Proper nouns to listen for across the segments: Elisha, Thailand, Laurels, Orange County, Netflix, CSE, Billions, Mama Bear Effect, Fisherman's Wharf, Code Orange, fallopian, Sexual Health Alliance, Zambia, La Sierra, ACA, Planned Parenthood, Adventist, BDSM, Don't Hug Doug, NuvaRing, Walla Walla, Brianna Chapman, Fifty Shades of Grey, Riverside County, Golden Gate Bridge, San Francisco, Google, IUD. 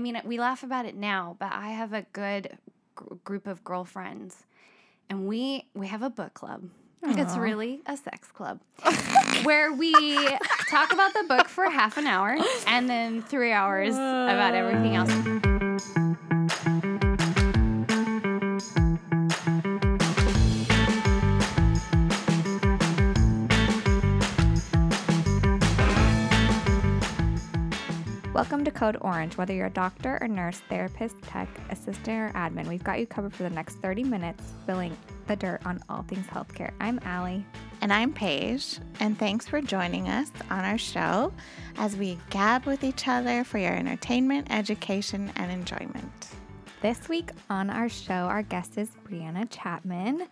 I mean, we laugh about it now, but I have a good group of girlfriends, and we have a book club. Aww. It's really a sex club where we talk about the book for half an hour and then 3 hours about everything else. Welcome to Code Orange. Whether you're a doctor or nurse, therapist, tech, assistant, or admin, we've got you covered for the next 30 minutes, spilling the dirt on all things healthcare. I'm Allie. And I'm Paige. And thanks for joining us on our show as we gab with each other for your entertainment, education, and enjoyment. This week on our show, our guest is Brianna Chapman,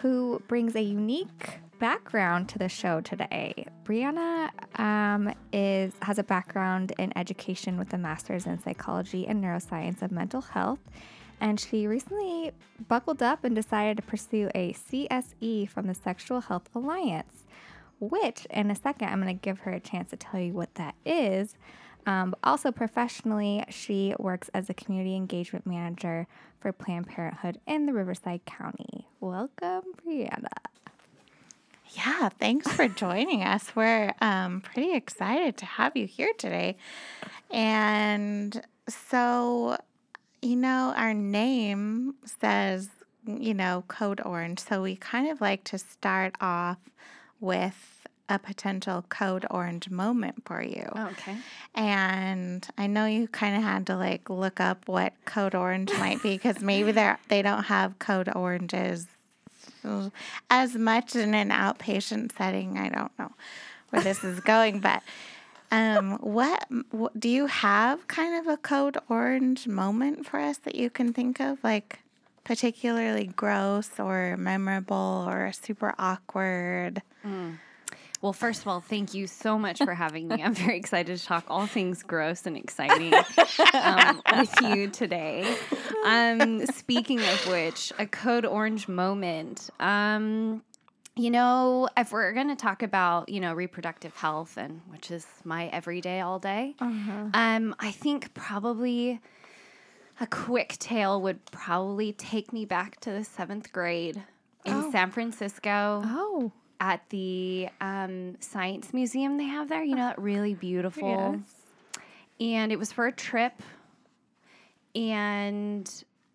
who brings a unique background to the show today. Brianna has a background in education with a master's in psychology and neuroscience of mental health, and she recently buckled up and decided to pursue a CSE from the Sexual Health Alliance, which in a second I'm going to give her a chance to tell you what that is. Also professionally, she works as a community engagement manager for Planned Parenthood in the Riverside County. Welcome, Brianna. Yeah, thanks for joining us. We're pretty excited to have you here today. And so, you know, our name says, you know, Code Orange. So we kind of like to start off with a potential Code Orange moment for you. Okay. And I know you kind of had to like look up what Code Orange might be, because maybe they don't have Code Oranges as much in an outpatient setting. I don't know where this is going, but what do you have kind of a Code Orange moment for us that you can think of, like particularly gross or memorable or super awkward? Well, first of all, thank you so much for having me. I'm very excited to talk all things gross and exciting with you today. Speaking of which, a Code Orange moment. You know, if we're going to talk about, you know, reproductive health, and which is my everyday all day, I think probably a quick tale would probably take me back to the 7th grade in San Francisco. Oh. At the science museum they have there, you know, that really beautiful. Yes. And it was for a trip. And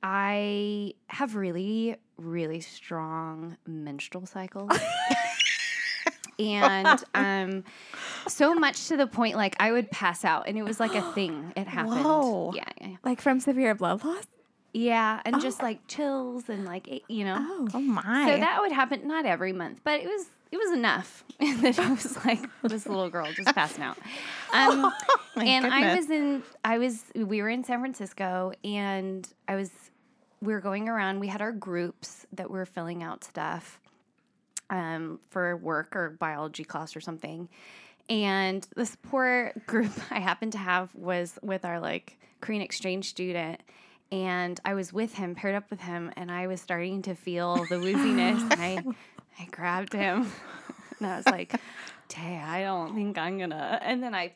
I have really, really strong menstrual cycles. And so much to the point, like, I would pass out. And it was like a thing. It happened. Whoa. Yeah. Like from severe blood loss? Yeah, and just like chills and like, you know. Oh, my. So that would happen not every month, but it was enough. And then I was like, this little girl just passing out. And goodness. We were in San Francisco, and we were going around. We had our groups that were filling out stuff for work or biology class or something. And this poor group I happened to have was with our like Korean exchange student. And I was with him, paired up with him, and I was starting to feel the wooziness. And I grabbed him, and I was like, "Tay, I don't think I'm gonna." And then I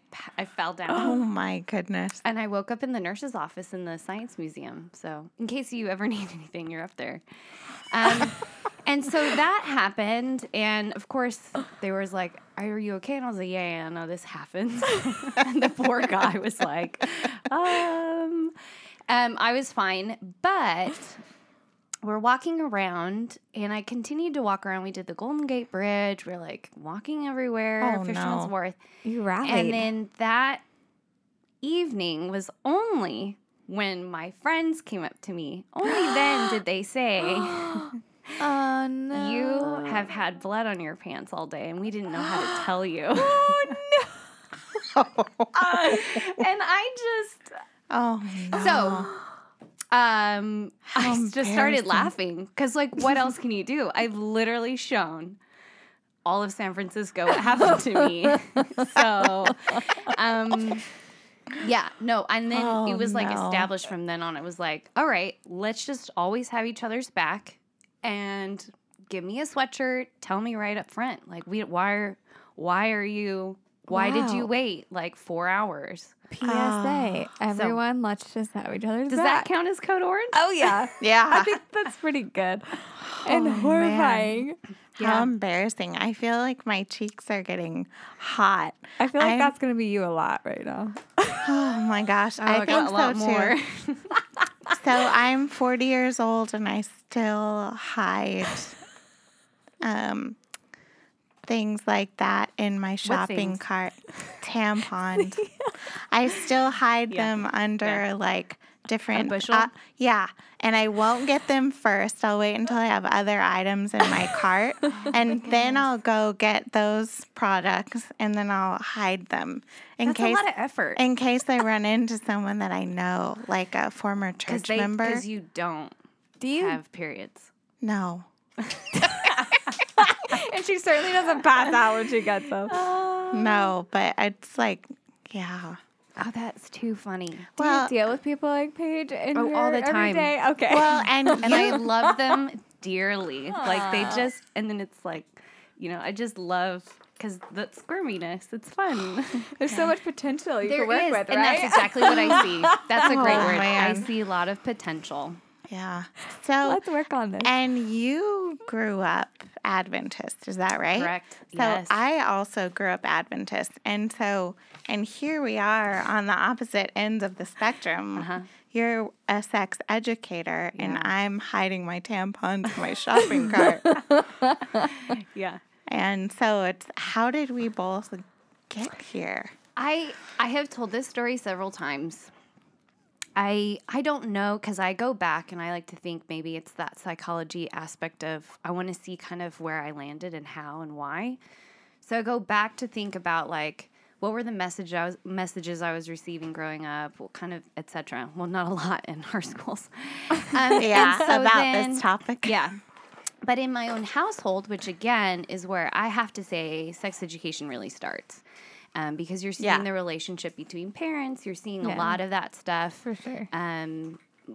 fell down. Oh my goodness! And I woke up in the nurse's office in the science museum. So, in case you ever need anything, you're up there. And so that happened, and of course, they were like, "Are you okay?" And I was like, "Yeah, I know this happens." And the poor guy was like, I was fine, but we're walking around, and I continued to walk around. We did the Golden Gate Bridge. We're, like, walking everywhere. Oh, Fisherman's Wharf. You rallied. And then that evening was only when my friends came up to me. Only then did they say, oh, no. You have had blood on your pants all day, and we didn't know how to tell you. Oh, no. And I just... Oh, no. So, I just started laughing because, like, what else can you do? I've literally shown all of San Francisco what happened to me. So, yeah, no. And then it was, like, established from then on. It was like, all right, let's just always have each other's back and give me a sweatshirt. Tell me right up front. Like, why are you... Why did you wait like 4 hours? PSA. Everyone, let's just have each other's back. Does that count as Code Orange? Oh, yeah. Yeah. I think that's pretty good. And horrifying. Yeah. How embarrassing. I feel like my cheeks are getting hot. I feel like that's going to be you a lot right now. Oh, my gosh. I think so, too. So I'm 40 years old, and I still hide things like that in my shopping cart. Tampons. I still hide them under like different. A bushel? And I won't get them first. I'll wait until I have other items in my cart, and then I'll go get those products, and then I'll hide them in case. That's a lot of effort. In case I run into someone that I know, like a former church member. Because you don't. Do you have periods? No. And she certainly doesn't pass out when she gets them. No, but it's like, Oh, that's too funny. Well, do you deal with people like Paige and all the time? Every day? Okay. Well, and I love them dearly. Aww. Like they just, and then it's like, you know, I just love because that squirminess. It's fun. There's so much potential you can work with, right? And that's exactly what I see. That's a great word. Man. I see a lot of potential. Yeah. So let's work on this. And you grew up Adventist, is that right? Correct. So yes. I also grew up Adventist. And so, and here we are on the opposite ends of the spectrum. Uh-huh. You're a sex educator, and I'm hiding my tampons in my shopping cart. Yeah. And so it's, how did we both get here? I have told this story several times. I don't know, because I go back and I like to think maybe it's that psychology aspect of I want to see kind of where I landed and how and why. So I go back to think about like what were the messages I was receiving growing up, what kind of et cetera. Well, not a lot in our schools. This topic. Yeah. But in my own household, which again is where I have to say sex education really starts. Because you're seeing the relationship between parents. You're seeing a lot of that stuff. For sure.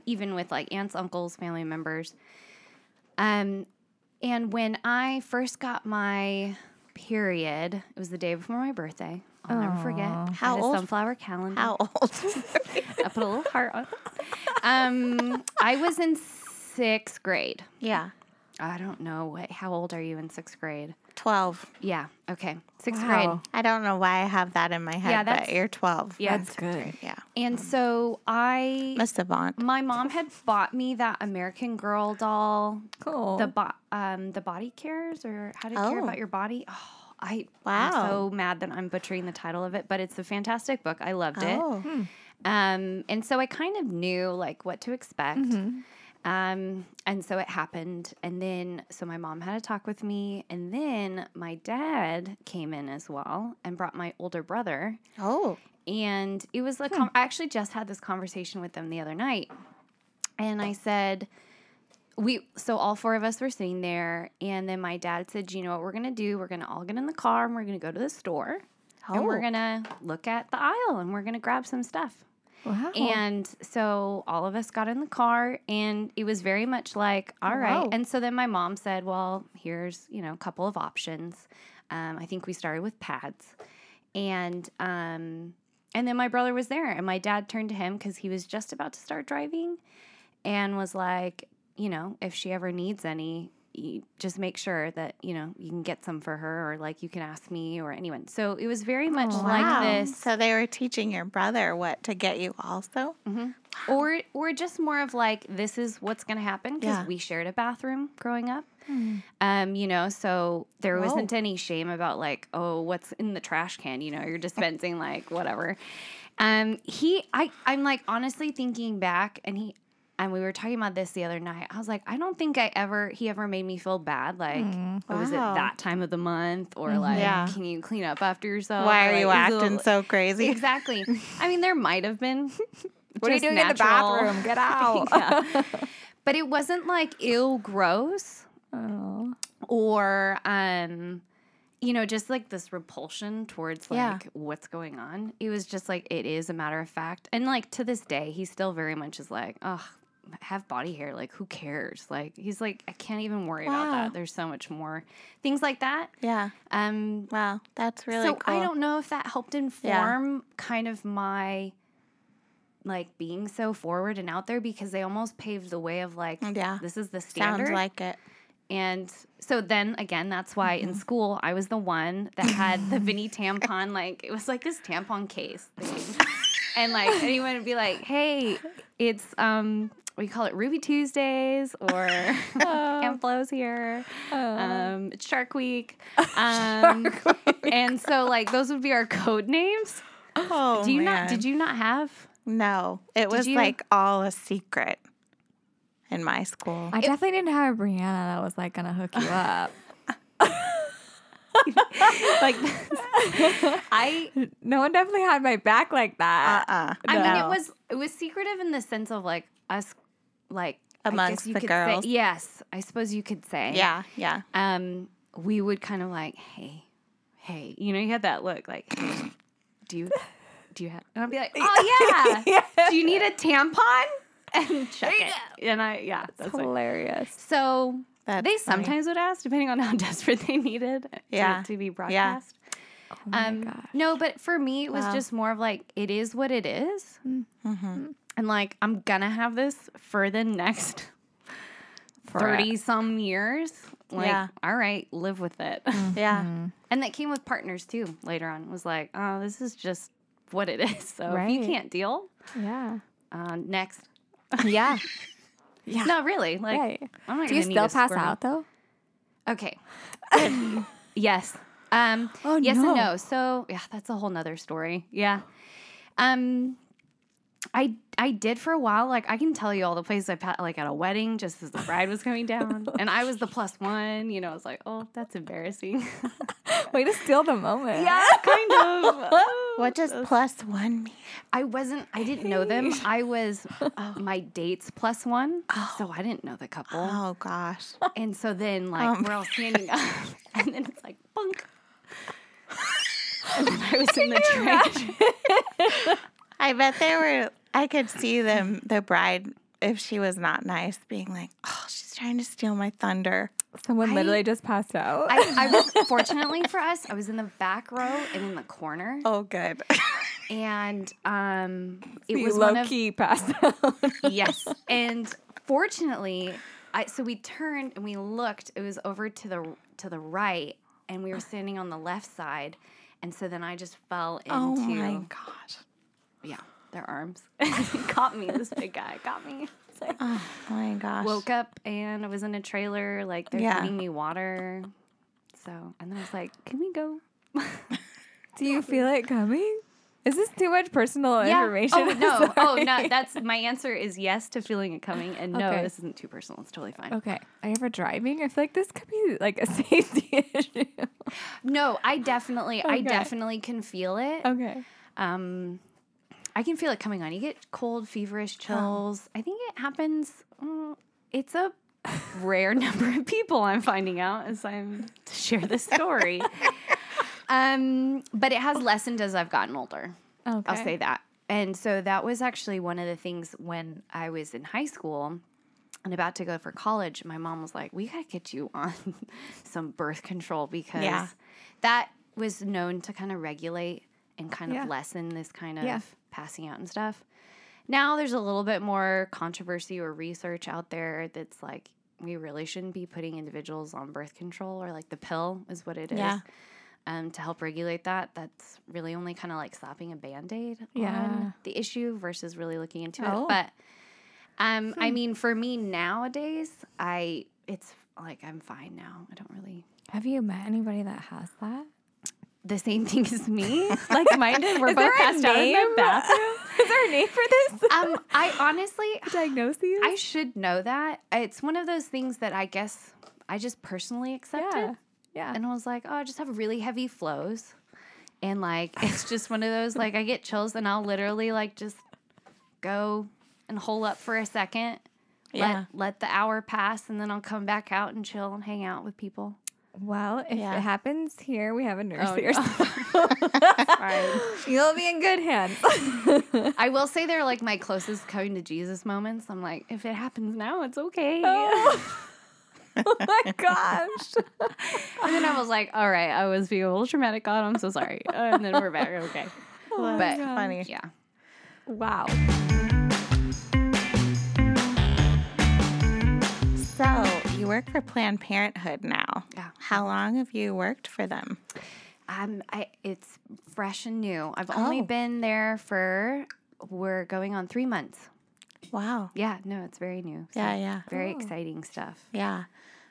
Even with like aunts, uncles, family members. And when I first got my period, it was the day before my birthday. I'll never forget. How old? A sunflower calendar. How old? I put a little heart on it. I was in 6th grade. Yeah. I don't know. How old are you in 6th grade? 12. Yeah. Okay. 6th grade. I don't know why I have that in my head, but you're 12. Yeah. That's good. Grade. Yeah. And so my mom had bought me that American Girl doll. Cool. The body cares or how to care about your body. Oh, I'm so mad that I'm butchering the title of it, but it's a fantastic book. I loved it. Hmm. And so I kind of knew like what to expect. Mm-hmm. And so it happened, and then, so my mom had a talk with me, and then my dad came in as well and brought my older brother. Oh. And it was like, I actually just had this conversation with them the other night, and I said, so all four of us were sitting there, and then my dad said, you know what we're going to do? We're going to all get in the car, and we're going to go to the store, and we're going to look at the aisle, and we're going to grab some stuff. Wow. And so all of us got in the car, and it was very much like, all right. And so then my mom said, well, here's, a couple of options. I think we started with pads. And then my brother was there, and my dad turned to him because he was just about to start driving and was like, if she ever needs any, just make sure that, you can get some for her or, like, you can ask me or anyone. So it was very much like this. So they were teaching your brother what to get you also? Mm-hmm. Wow. Or just more of, like, this is what's going to happen because we shared a bathroom growing up. Mm. So there wasn't any shame about, like, what's in the trash can? You're dispensing, like, whatever. I'm, like, honestly thinking back, and we were talking about this the other night. I was like, I don't think he ever made me feel bad. Like, was it that time of the month? Or like, can you clean up after yourself? Why are you acting so crazy? Exactly. I mean, there might have been. What are you doing in the bathroom? Get out. But it wasn't like gross. Oh. Or, just like this repulsion towards like what's going on. It was just like, it is a matter of fact. And like to this day, he still very much is like, have body hair. Like, who cares? Like, he's like, I can't even worry about that. There's so much more. Things like that. Yeah. Wow. That's really cool. I don't know if that helped inform kind of my, like, being so forward and out there, because they almost paved the way of, like, this is the standard. Sounds like it. And so then, again, that's why in school I was the one that had the Vinny tampon. Like, it was like this tampon case thing. And, like, anyone would be like, hey, it's, we call it Ruby Tuesdays or Amplo's here. It's Shark Week. Shark Week. And so, like, those would be our code names. Oh, do you not? Did you not have? No. It was, like, all a secret in my school. I definitely didn't have a Brianna that was, like, going to hook you up. Like, no one definitely had my back like that. No. I mean, it was secretive in the sense of, like, us, like, amongst the girls. Say, yes, I suppose you could say. Yeah. We would kind of like, hey, you know, you had that look like, hey, do you have? And I'd be like, oh yeah. Yeah. Do you need a tampon? And check it. And that's hilarious. Like, so. That's they sometimes funny. Would ask, depending on how desperate they needed to be broadcast. Yeah. Oh my gosh. No, but for me, it was just more of like, it is what it is. Mm-hmm. And like, I'm going to have this for the next 30-some years. Like, all right, live with it. Mm-hmm. Yeah. And that came with partners, too, later on. It was like, oh, this is just what it is. So if you can't deal, next. Yeah. Yeah. No, really. Like, I'm not. Do you still pass out though? Okay. Yes. Yes and no. So that's a whole nother story. Yeah. I did for a while. Like, I can tell you all the places I passed, like at a wedding, just as the bride was coming down, and I was the plus one. You know, I was like, oh, that's embarrassing. Way to steal the moment. Yeah, kind of. What does plus one mean? I didn't know them. I was my date's plus one, so I didn't know the couple. Oh gosh. And so then, like, we're all standing up, and then it's like, bonk. And then I was in the trash. I bet they were. I could see them, the bride, if she was not nice, being like, "Oh, she's trying to steal my thunder." Someone literally just passed out. I was, fortunately for us, I was in the back row and in the corner. Oh, good. And it was low-key passed out. Yes, and fortunately, so we turned and we looked. It was over to the right, and we were standing on the left side, and so then I just fell into. Oh my gosh. Yeah, their arms. He caught me. This big guy caught me. It's like, oh my gosh! Woke up and I was in a trailer. Like, they're feeding me water. So, and then I was like, "Can we go?" Do you feel it coming? Is this too much personal information? Oh no! Oh no! That's my answer is yes to feeling it coming, and no, this isn't too personal. It's totally fine. Okay. Are you ever driving? I feel like this could be like a safety issue. No, I definitely can feel it. Okay. I can feel it coming on. You get cold, feverish chills. I think it happens. It's a rare number of people I'm finding out as I'm to share this story. But it has lessened as I've gotten older. Okay. I'll say that. And so that was actually one of the things when I was in high school and about to go for college. My mom was like, "We got to get you on some birth control because that was known to kind of regulate and kind of lessen this kind of passing out and stuff." Now there's a little bit more controversy or research out there that's like, we really shouldn't be putting individuals on birth control, or like the pill is what it is, to help regulate that. That's really only kind of like slapping a Band-Aid on the issue versus really looking into it. But I mean, for me nowadays, it's like I'm fine now. I don't really. Have you met anybody that has that? The same thing as me, like mine did. We're both passed out in the bathroom. Is there a name for this? I honestly diagnoses. I should know that. It's one of those things that I guess I just personally accepted. Yeah. And I was like, oh, I just have really heavy flows, and like it's just one of those like I get chills, and I'll literally like just go and hole up for a second, let the hour pass, and then I'll come back out and chill and hang out with people. Well, if it happens here, we have a nurse here. So you'll be in good hands. I will say they're like my closest coming to Jesus moments. I'm like, if it happens now, it's okay. Oh my gosh. And then I was like, all right, I was being a little traumatic, God, I'm so sorry. And then we're back. Okay. Oh, but funny. Yeah. Wow. So, you work for Planned Parenthood now. Yeah. How long have you worked for them? It's fresh and new. I've only been there for, we're going on 3 months. Wow. Yeah, no, it's very new. So yeah. Very exciting stuff. Yeah.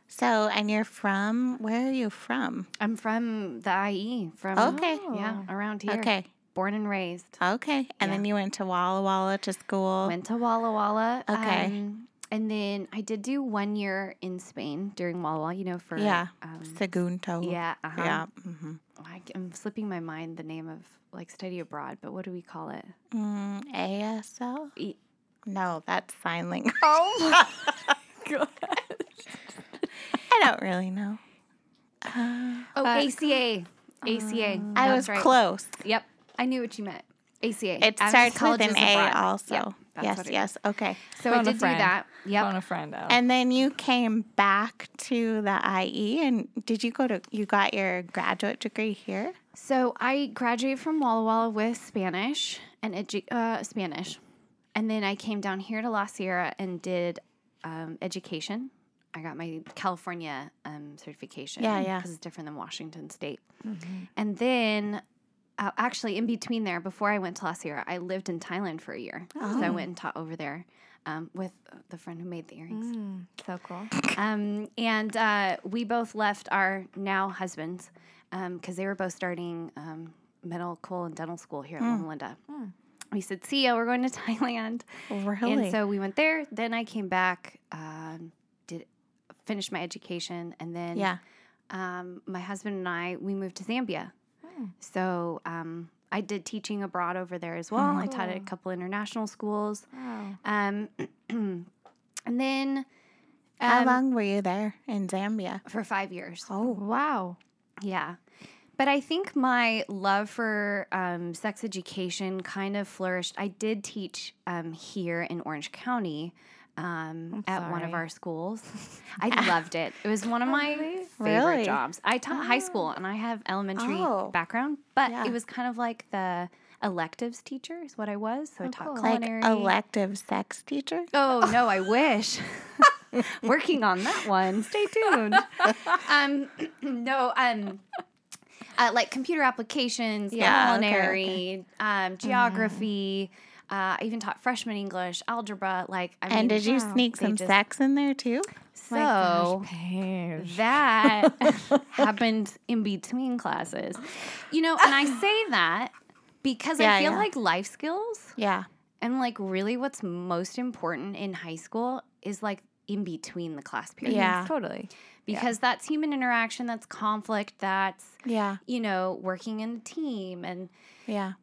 So, and you're from, where are you from? I'm from the IE. Around here. Okay. Born and raised. Okay. And then you went to Walla Walla to school. Went to Walla Walla. Okay. And then I did do 1 year in Spain during Walla Walla, for... Yeah, Segundo. Yeah, uh-huh. Yeah. Mm-hmm. I'm slipping my mind the name of, study abroad, but what do we call it? ASL? No, that's sign language. Oh, my gosh. I don't really know. ACA. ACA. I was close. Yep. I knew what you meant. ACA. It starts with an A also. Yep. Yes. Okay. So I did do that. Yep. Phone a friend out. And then you came back to the IE, and did you you got your graduate degree here? So I graduated from Walla Walla with Spanish and Spanish, and then I came down here to La Sierra and did education. I got my California certification. Yeah. Because it's different than Washington State, mm-hmm. And then. Actually, in between there, before I went to La Sierra, I lived in Thailand for a year. Oh. So I went and taught over there with the friend who made the earrings. Mm, so cool. And we both left our now husbands because they were both starting medical and dental school here at Loma Linda. Mm. We said, see ya, we're going to Thailand. Really? And so we went there. Then I came back, finished my education. And then my husband and I, we moved to Zambia. So I did teaching abroad over there as well. Oh. I taught at a couple international schools. Wow. And then... how long were you there in Zambia? For 5 years. Oh, wow. Yeah. But I think my love for sex education kind of flourished. I did teach here in Orange County at one of our schools. I loved it. It was one of my favorite jobs. I taught high school, and I have elementary background, but it was kind of like the electives teacher is what I was. So I taught culinary. Like elective sex teacher? Oh, no, I wish. Working on that one. Stay tuned. Like computer applications, culinary, geography, I even taught freshman English, algebra, and did you sneak some sex in there, too? So that happened in between classes. And I say that because I feel like life skills and, really what's most important in high school is, in between the class periods. Yeah, totally. Because that's human interaction, that's conflict, that's, working in a team.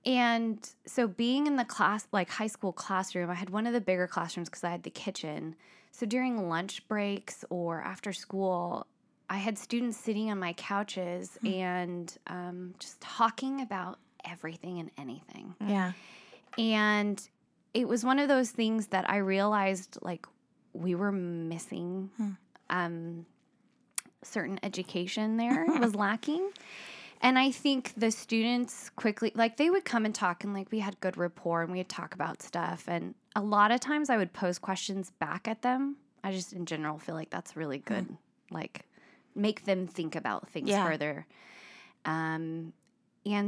And so being in the class, high school classroom, I had one of the bigger classrooms because I had the kitchen. So during lunch breaks or after school, I had students sitting on my couches and just talking about everything and anything. Yeah. And it was one of those things that I realized, we were missing certain education there was lacking. And I think the students quickly, they would come and talk, and, we had good rapport, and we would talk about stuff. And a lot of times I would pose questions back at them. I just, in general, feel like that's really good, make them think about things further. And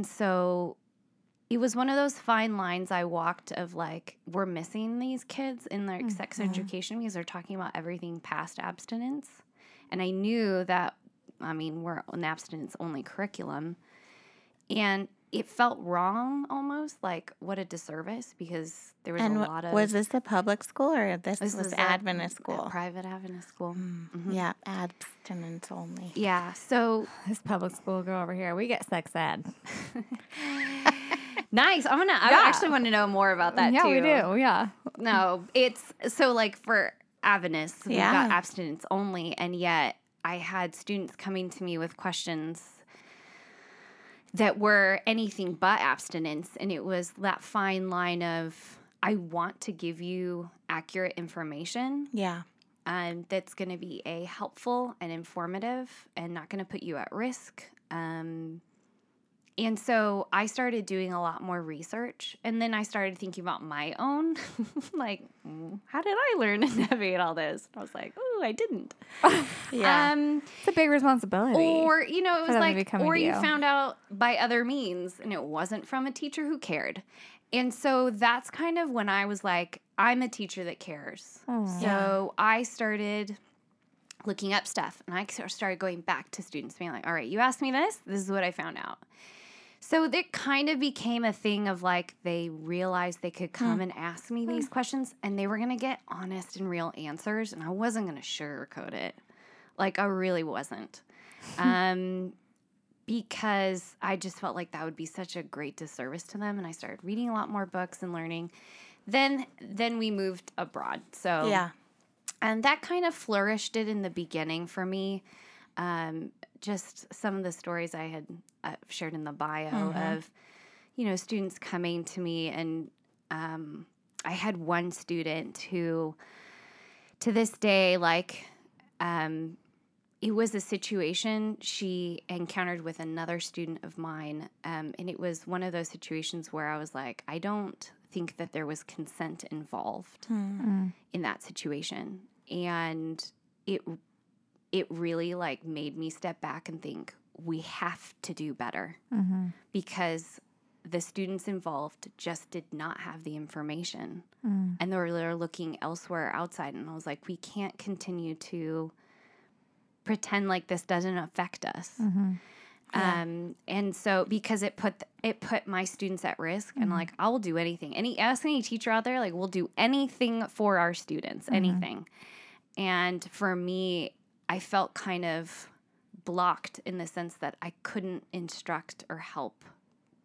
so it was one of those fine lines I walked of, we're missing these kids in their sex education because they're talking about everything past abstinence. And I knew that, we're an abstinence-only curriculum. And it felt wrong almost, what a disservice, because there was a lot of... Was this a public school or this was Adventist school? A private Adventist school. Mm-hmm. Yeah, abstinence only. Yeah, so... This public school girl over here, we get sex ed. Nice. I actually want to know more about that, too. Yeah, we do, yeah. No, it's... So, for Adventists, we got abstinence only, and yet... I had students coming to me with questions that were anything but abstinence. And it was that fine line of, I want to give you accurate information. Yeah. That's going to be helpful and informative and not going to put you at risk. And so I started doing a lot more research, and then I started thinking about my own, like, how did I learn to navigate all this? And I was like, oh, I didn't. Yeah. It's a big responsibility. Or, you know, it was like, or you found out by other means, and it wasn't from a teacher who cared. And so that's kind of when I was like, I'm a teacher that cares. Oh, so yeah. I started looking up stuff, and I started going back to students being like, all right, you asked me this, this is what I found out. So it kind of became a thing of like, they realized they could come and ask me these questions, and they were going to get honest and real answers, and I wasn't going to sugarcoat it. Like, I really wasn't. Because I just felt like that would be such a great disservice to them, and I started reading a lot more books and learning. Then we moved abroad. So yeah. And that kind of flourished it in the beginning for me. Just some of the stories I had shared in the bio of, you know, students coming to me. And I had one student who, to this day, like, it was a situation she encountered with another student of mine. And it was one of those situations where I was like, I don't think that there was consent involved in that situation. And it really, like, made me step back and think, we have to do better because the students involved just did not have the information. And they were looking elsewhere outside. And I was like, we can't continue to pretend like this doesn't affect us. Yeah. And so, because it put my students at risk, and like, I'll do anything. Ask any teacher out there, like, we'll do anything for our students, anything. And for me, I felt kind of blocked in the sense that I couldn't instruct or help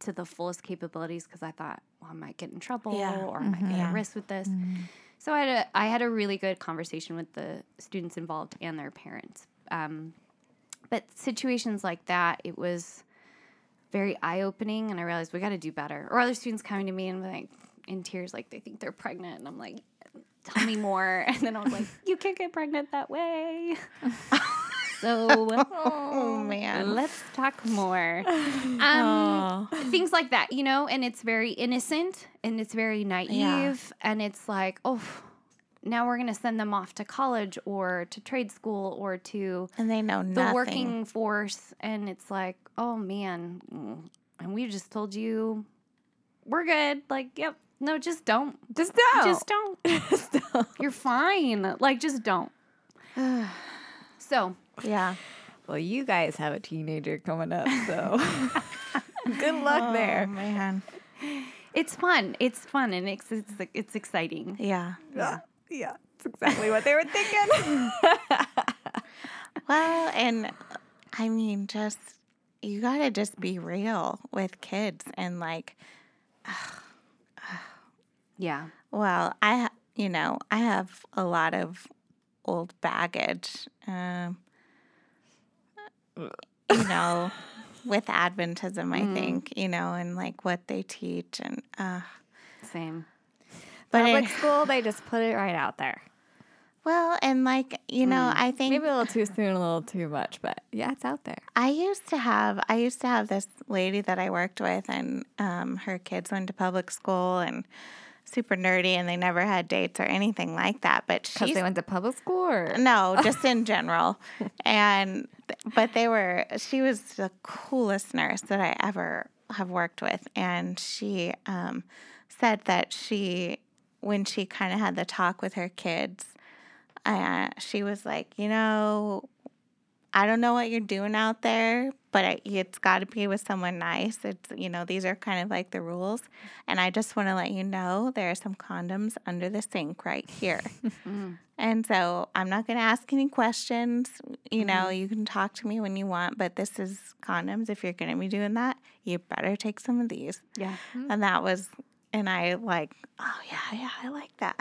to the fullest capabilities because I thought, well, I might get in trouble or I might get at risk with this. So I had a really good conversation with the students involved and their parents. But situations like that, it was very eye-opening, and I realized we got to do better. Or other students coming to me and like in tears, like they think they're pregnant, and I'm like, tell me more. And then I was like, you can't get pregnant that way. So, oh man, let's talk more. Things like that, you know, and it's very innocent and it's very naive, and it's like, oh, now we're going to send them off to college or to trade school or to and they know nothing. The working force. And it's like, oh man, and we just told you we're good. Like, yep. No, just don't. Just don't. Just don't. Just don't. You're fine. Like, just don't. So. Yeah. Well, you guys have a teenager coming up, so good luck there. Oh, man. It's fun. It's fun, and it's exciting. Yeah. Yeah. Yeah, that's exactly what they were thinking. Well, and I mean, just, you got to just be real with kids and like, yeah. Well, I have a lot of old baggage, with Adventism, I think, and like what they teach and. Same. But public school, they just put it right out there. Well, and like, I think maybe a little too soon, a little too much, but yeah, it's out there. I used to have this lady that I worked with, and her kids went to public school and super nerdy, and they never had dates or anything like that. But because they went to public school, or? No, just in general. But she was the coolest nurse that I ever have worked with, and she said that when she kind of had the talk with her kids, she was like, I don't know what you're doing out there, but it's got to be with someone nice. It's, these are kind of like the rules. And I just want to let you know there are some condoms under the sink right here. And so I'm not going to ask any questions. You can talk to me when you want, but this is condoms. If you're going to be doing that, you better take some of these. Yeah. And that was, and I like, oh, yeah, I like that.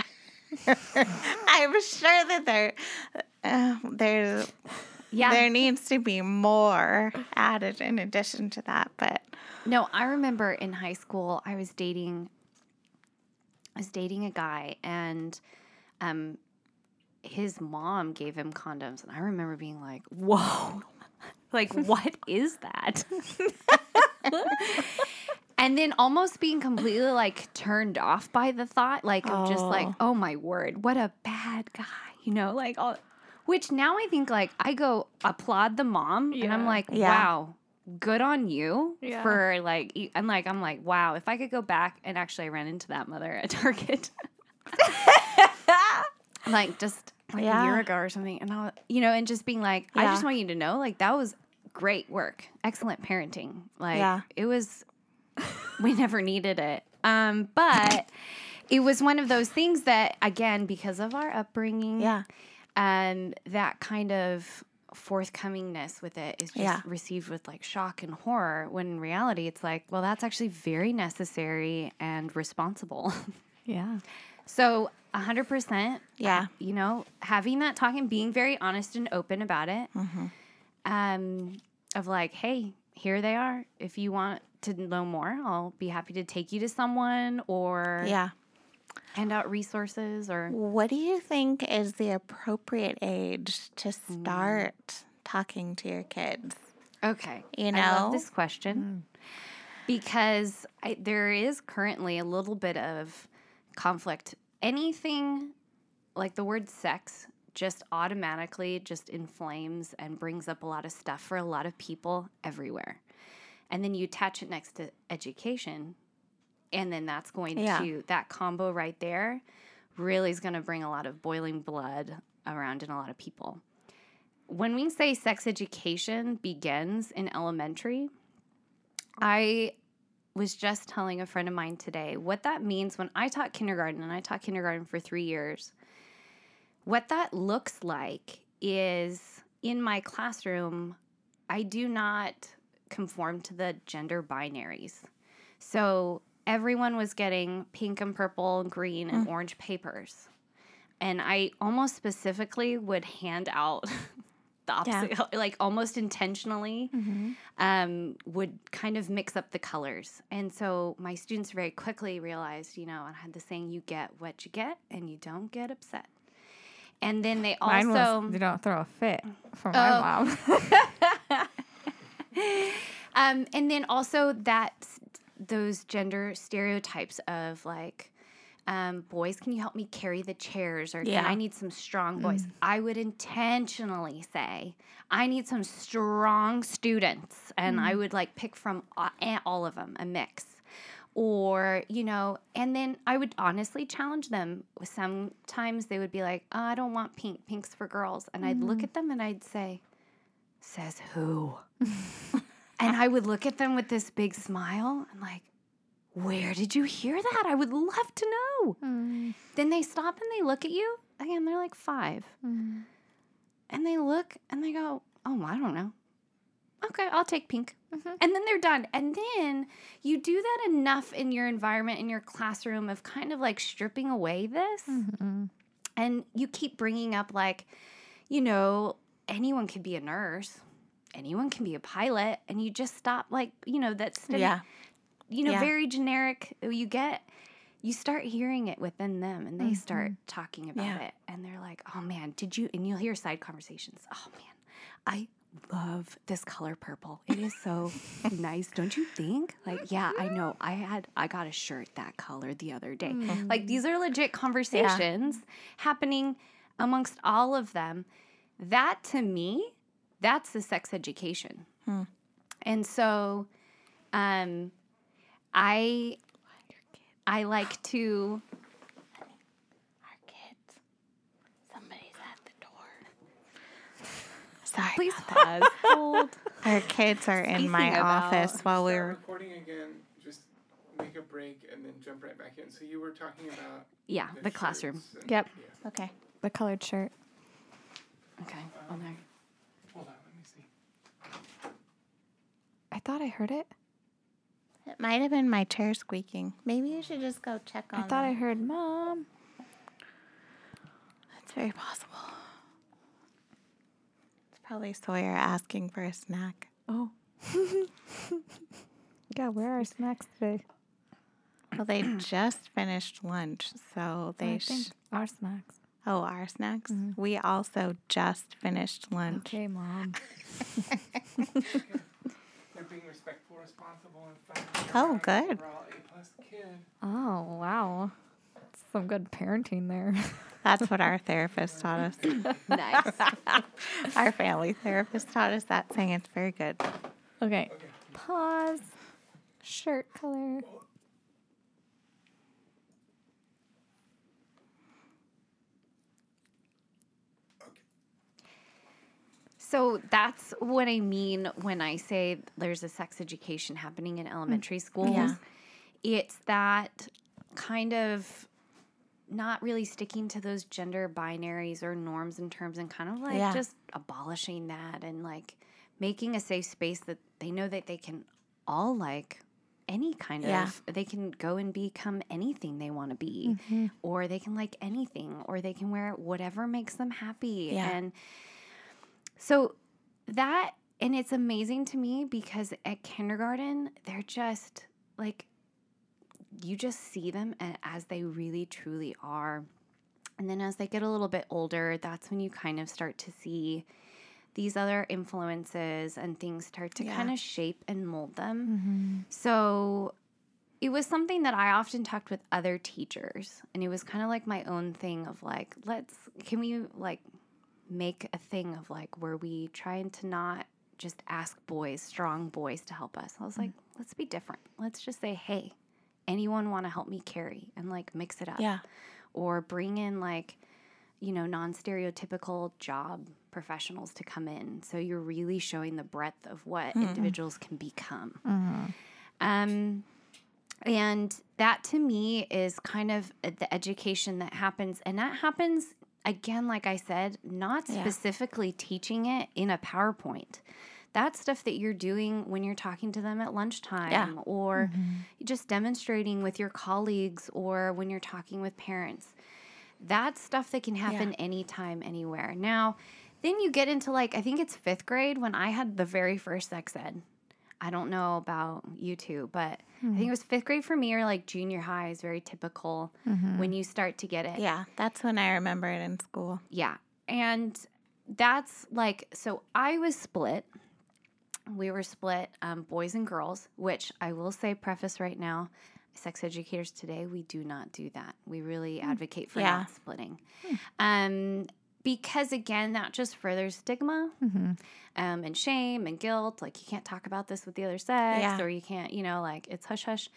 I'm sure that there's Yeah. There needs to be more added in addition to that. But no, I remember in high school I was dating a guy, and his mom gave him condoms, and I remember being like, whoa, like, what is that? And then almost being completely, like, turned off by the thought, like, of just like, oh, my word, what a bad guy, you know, like, all, which now I think, like, I go applaud the mom, yeah. and I'm like, wow, good on you yeah. for, like, I'm like, wow, if I could go back, and actually I ran into that mother at Target, like, just like a year ago or something, and I'll, you know, and just being like, I just want you to know, like, that was great work, excellent parenting, like, it was... We never needed it. But it was one of those things that, again, because of our upbringing, and that kind of forthcomingness with it is just received with, like, shock and horror, when in reality it's like, well, that's actually very necessary and responsible. Yeah. So 100%, you know, having that talk and being very honest and open about it, of like, hey, here they are. If you want to know more, I'll be happy to take you to someone or hand out resources. Or what do you think is the appropriate age to start talking to your kids? Okay. You know? I love this question because there is currently a little bit of conflict. Anything like the word sex just automatically just inflames and brings up a lot of stuff for a lot of people everywhere. And then you attach it next to education, and then that's going to, that combo right there really is going to bring a lot of boiling blood around in a lot of people. When we say sex education begins in elementary, I was just telling a friend of mine today what that means when I taught kindergarten, and I taught kindergarten for 3 years. What that looks like is, in my classroom, I do not conform to the gender binaries. So everyone was getting pink and purple and green and orange papers. And I almost specifically would hand out the opposite, like almost intentionally, would kind of mix up the colors. And so my students very quickly realized, you know, I had the saying, you get what you get and you don't get upset. And then they also... Mine was, you don't throw a fit for my mom. And then also that those gender stereotypes of like, boys, can you help me carry the chairs? Or I need some strong boys. I would intentionally say, I need some strong students. And I would like pick from all of them, a mix. Or, you know, and then I would honestly challenge them. Sometimes they would be like, oh, I don't want pink. Pink's for girls. And I'd look at them and I'd say, says who? And I would look at them with this big smile and like, where did you hear that? I would love to know. Then they stop and they look at you. Again, they're like 5. And they look and they go, oh, I don't know. Okay, I'll take pink. And then they're done. And then you do that enough in your environment, in your classroom, of kind of like stripping away this. And you keep bringing up like, you know, anyone can be a nurse. Anyone can be a pilot. And you just stop like, you know, that study, you know, very generic. You get, you start hearing it within them and they start talking about it. And they're like, oh man, did you, and you'll hear side conversations. Oh man, I love this color purple. It is so nice, don't you think? Like, yeah, I know. I got a shirt that color the other day. Like, these are legit conversations happening amongst all of them. That, to me, that's the sex education. And so I like to... Sorry. Please pause. Hold. Our kids are in my office while we're recording again. Just make a break and then jump right back in. So you were talking about the classroom. And, okay. The colored shirt. Okay. Hold on. Let me see. I thought I heard it. It might have been my chair squeaking. Maybe you should just go check on it. I thought I heard Mom. That's very possible. Probably Sawyer asking for a snack. Oh. Yeah, where are our snacks today? Well, they just finished lunch, so they... Our snacks. Oh, our snacks? Mm-hmm. We also just finished lunch. Okay, Mom. They're being respectful, responsible, and fun. Oh, good. We're all A-plus kid. Oh, wow. That's some good parenting there. That's what our therapist taught us. Nice. Our family therapist taught us that saying. It's very good. Okay. Pause. Shirt color. So that's what I mean when I say there's a sex education happening in elementary schools. Yeah. It's that kind of not really sticking to those gender binaries or norms and terms and kind of like just abolishing that and like making a safe space that they know that they can all like any kind of, they can go and become anything they want to be or they can like anything or they can wear whatever makes them happy. Yeah. And so that, and it's amazing to me because at kindergarten, they're just like, you just see them as they really, truly are. And then as they get a little bit older, that's when you kind of start to see these other influences and things start to kind of shape and mold them. Mm-hmm. So it was something that I often talked with other teachers, and it was kind of like my own thing of like, can we like... make a thing of like where we trying to not just ask boys, strong boys, to help us. I was like, let's be different. Let's just say, hey, anyone want to help me carry, and like mix it up. Yeah. Or bring in like, you know, non-stereotypical job professionals to come in. So you're really showing the breadth of what individuals can become. And that to me is kind of the education that happens. And that happens again, like I said, not specifically teaching it in a PowerPoint. That's stuff that you're doing when you're talking to them at lunchtime or just demonstrating with your colleagues or when you're talking with parents. That's stuff that can happen anytime, anywhere. Now, then you get into like, I think it's fifth grade when I had the very first sex ed. I don't know about you two, but I think it was fifth grade for me, or like junior high is very typical when you start to get it. Yeah, that's when I remember it in school. Yeah, and that's like, so I was split. We were split, boys and girls, which I will say, preface right now, sex educators today, we do not do that. We really advocate for not splitting. Because, again, that just furthers stigma and shame and guilt. Like, you can't talk about this with the other sex or you can't, you know, like, it's hush-hush.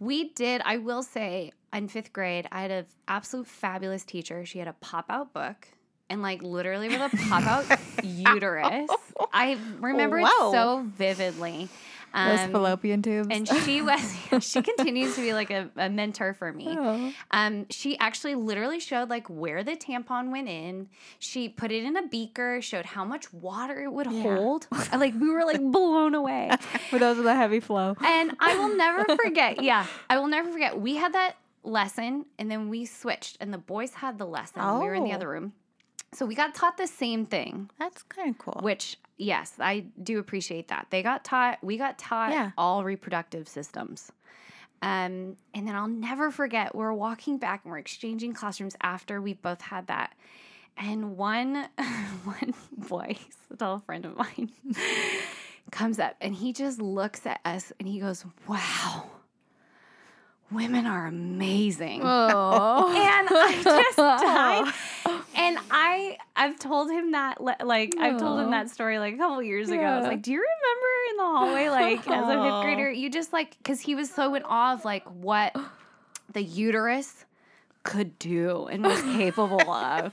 We did, I will say, in fifth grade, I had an absolute fabulous teacher. She had a pop-out book and, like, literally with a pop-out uterus. I remember it so vividly. Those fallopian tubes. And she was, she continues to be like a mentor for me. Oh. She actually literally showed like where the tampon went in. She put it in a beaker, showed how much water it would hold. Like we were like blown away. But those are the heavy flow. And I will never forget. Yeah. I will never forget. We had that lesson and then we switched and the boys had the lesson. Oh. We were in the other room. So we got taught the same thing. That's kind of cool. Which, yes, I do appreciate that. They got taught, we got taught all reproductive systems. And then I'll never forget, we're walking back and we're exchanging classrooms after we both had that. And one boy, a friend of mine, comes up and he just looks at us and he goes, wow. Women are amazing. Oh. And I just died. Oh. And I've told him that, like, I've told him that story, like, a couple years ago. I was like, do you remember in the hallway, like, as a fifth grader, you just, like, because he was so in awe of, like, what the uterus could do and was capable of.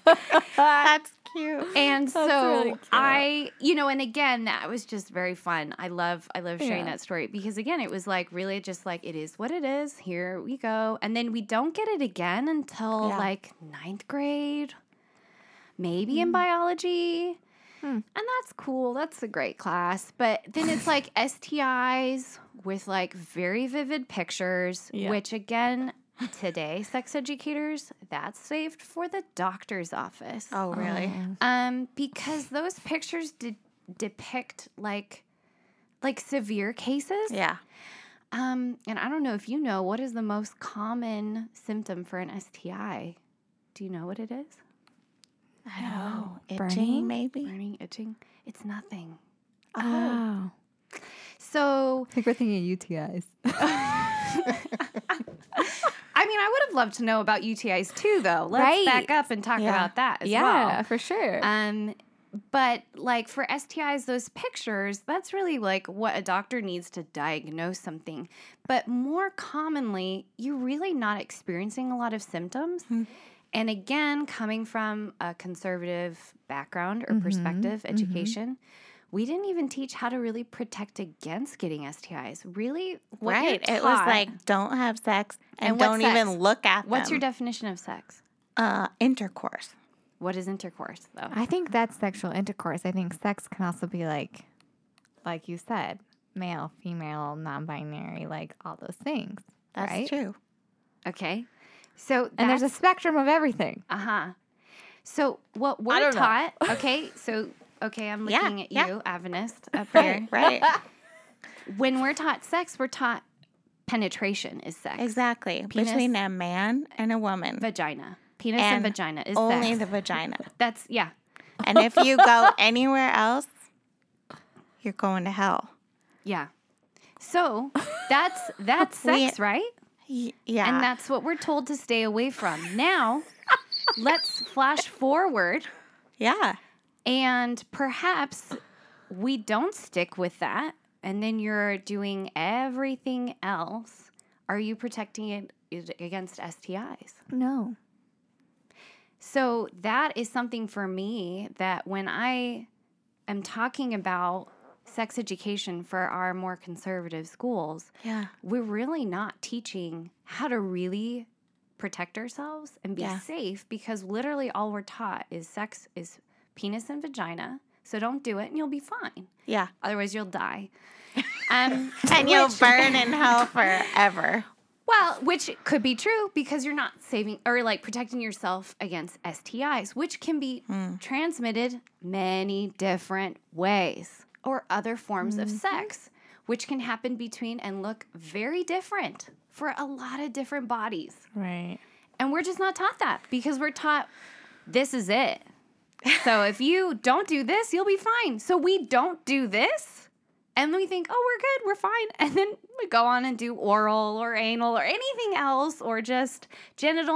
That's cute. And that's so really cute. I, you know, and again, that was just very fun. I love sharing that story because again, it was like really just like, it is what it is. Here we go. And then we don't get it again until like ninth grade, maybe in biology. And that's cool. That's a great class. But then it's like STIs with like very vivid pictures, which again, Today, sex educators, that's saved for the doctor's office. Oh, really? Because those pictures depict like severe cases. Yeah. And I don't know if you know, what is the most common symptom for an STI? Do you know what it is? I don't know. Itching, maybe? Burning, itching. It's nothing. Oh. So I think we're thinking of UTIs. I mean, I would have loved to know about UTIs too, though. Let's back up and talk about that as well. Yeah, for sure. But like for STIs, those pictures, that's really like what a doctor needs to diagnose something. But more commonly, you're really not experiencing a lot of symptoms. Mm-hmm. And again, coming from a conservative background or perspective, education, we didn't even teach how to really protect against getting STIs. Really? What it was like, don't have sex and don't sex? Even look at them. What's your definition of sex? Intercourse. What is intercourse, though? I think that's sexual intercourse. I think sex can also be like you said, male, female, non-binary, like all those things. That's true. Okay. So and there's a spectrum of everything. Uh-huh. So what we're taught, okay, I'm looking at you, Adventist, up here. Right. When we're taught sex, we're taught penetration is sex. Exactly. Penis, between a man and a woman. Vagina. Penis and vagina is only sex. Only the vagina. That's, yeah. And if you go anywhere else, you're going to hell. Yeah. So that's sex, right? Yeah. And that's what we're told to stay away from. Now, let's flash forward. Yeah. And perhaps we don't stick with that, and then you're doing everything else. Are you protecting it against STIs? No. So that is something for me that when I am talking about sex education for our more conservative schools, we're really not teaching how to really protect ourselves and be safe, because literally all we're taught is sex is penis and vagina, so don't do it and you'll be fine. Yeah. Otherwise, you'll die. And you'll burn in hell forever. Well, which could be true because you're not saving or like protecting yourself against STIs, which can be transmitted many different ways, or other forms of sex, which can happen between and look very different for a lot of different bodies. Right. And we're just not taught that because we're taught this is it. So if you don't do this, you'll be fine. So we don't do this, and we think, oh, we're good, we're fine. And then we go on and do oral or anal or anything else, or just genital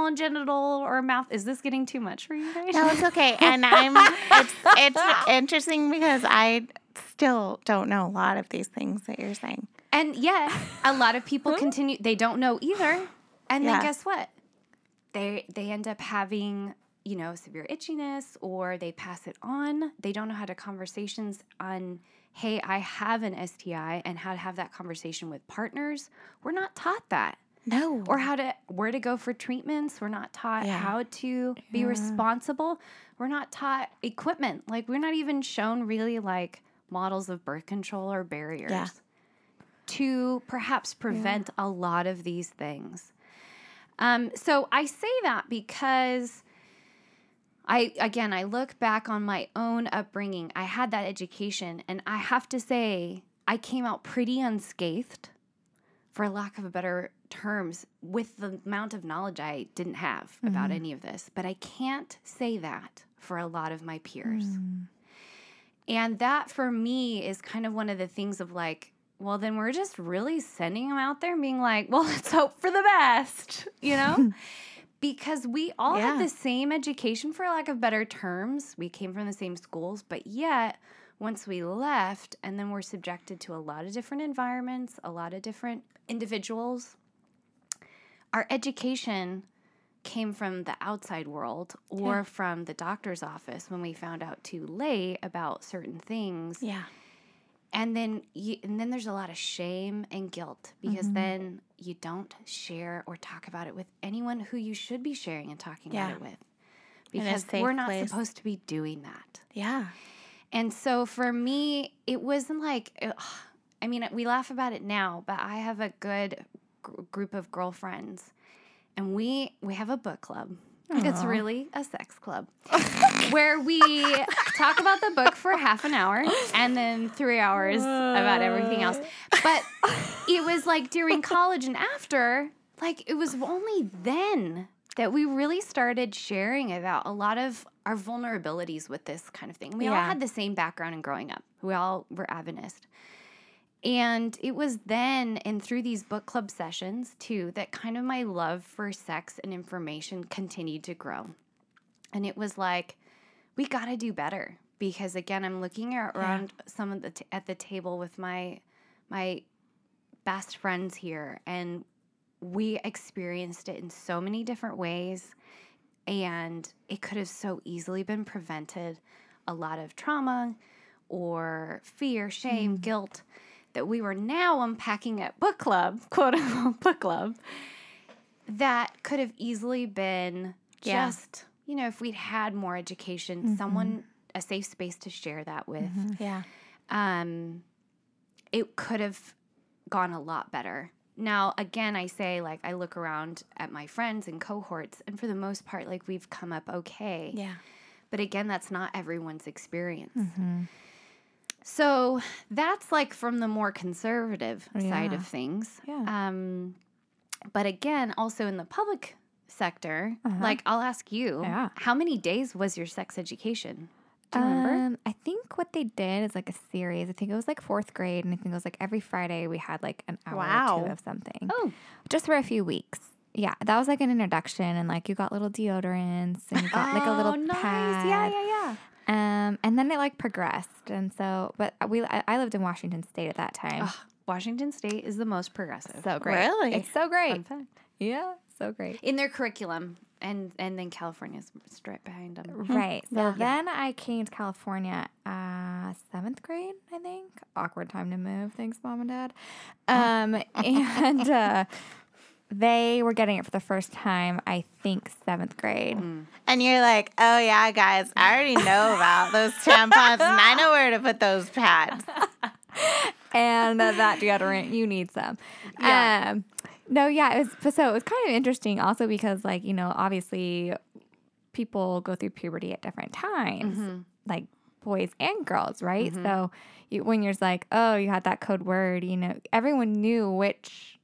or mouth. Is this getting too much for you guys? No, it's okay. And it's interesting because I still don't know a lot of these things that you're saying. And yet, a lot of people continue. They don't know either. And then guess what? They end up having, you know, severe itchiness, or they pass it on. They don't know how to conversations on, hey, I have an STI, and how to have that conversation with partners. We're not taught that. No. Or where to go for treatments. We're not taught how to be responsible. We're not taught equipment. Like, we're not even shown really like models of birth control or barriers to perhaps prevent a lot of these things. So I say that because I look back on my own upbringing. I had that education, and I have to say I came out pretty unscathed, for lack of a better terms, with the amount of knowledge I didn't have about any of this. But I can't say that for a lot of my peers. And that for me is kind of one of the things of like, well, then we're just really sending them out there and being like, well, let's hope for the best, you know? Because we all had the same education, for lack of better terms. We came from the same schools, but yet once we left, and then we're subjected to a lot of different environments, a lot of different individuals, our education came from the outside world or from the doctor's office when we found out too late about certain things. Yeah. And then there's a lot of shame and guilt, because then you don't share or talk about it with anyone who you should be sharing and talking about it with, because we're not supposed to be doing that. Yeah. And so for me, it wasn't like, I mean, we laugh about it now, but I have a good group of girlfriends, And we have a book club. Aww. It's really a sex club where we talk about the book for half an hour and then 3 hours about everything else. But it was like during college and after, like it was only then that we really started sharing about a lot of our vulnerabilities with this kind of thing. We all had the same background in growing up. We all were Adventist. And it was then and through these book club sessions, too, that kind of my love for sex and information continued to grow. And it was like, we got to do better. Because, again, I'm looking around some of the at the table with my best friends here. And we experienced it in so many different ways. And it could have so easily been prevented. A lot of trauma or fear, shame, guilt that we were now unpacking at book club, quote unquote book club, that could have easily been just, you know, if we'd had more education, someone, a safe space to share that with. It could have gone a lot better. Now, again, I say, like, I look around at my friends and cohorts, and for the most part, like, we've come up okay. Yeah. But again, that's not everyone's experience. So that's like from the more conservative side of things. But again, also in the public sector, like I'll ask you, how many days was your sex education? Do you remember? I think what they did is like a series. I think it was like fourth grade, and I think it was like every Friday we had like an hour or two of something. Oh, just for a few weeks. Yeah, that was like an introduction, and like you got little deodorants, and you got like a little pad. And then it like progressed, and so but I lived in Washington State at that time. Ugh, Washington State is the most progressive. So great, really, it's so great. Fun fact. Yeah, so great in their curriculum, and then California's right behind them. Right. So then I came to California, seventh grade, I think. Awkward time to move. Thanks, Mom and Dad. And they were getting it for the first time, I think, seventh grade. And you're like, oh, yeah, guys, I already know about those tampons, and I know where to put those pads. And that deodorant, you need some. Yeah. No, yeah, it was kind of interesting also because, like, you know, obviously people go through puberty at different times, like boys and girls, right? So when you're like, oh, you had that code word, you know, everyone knew which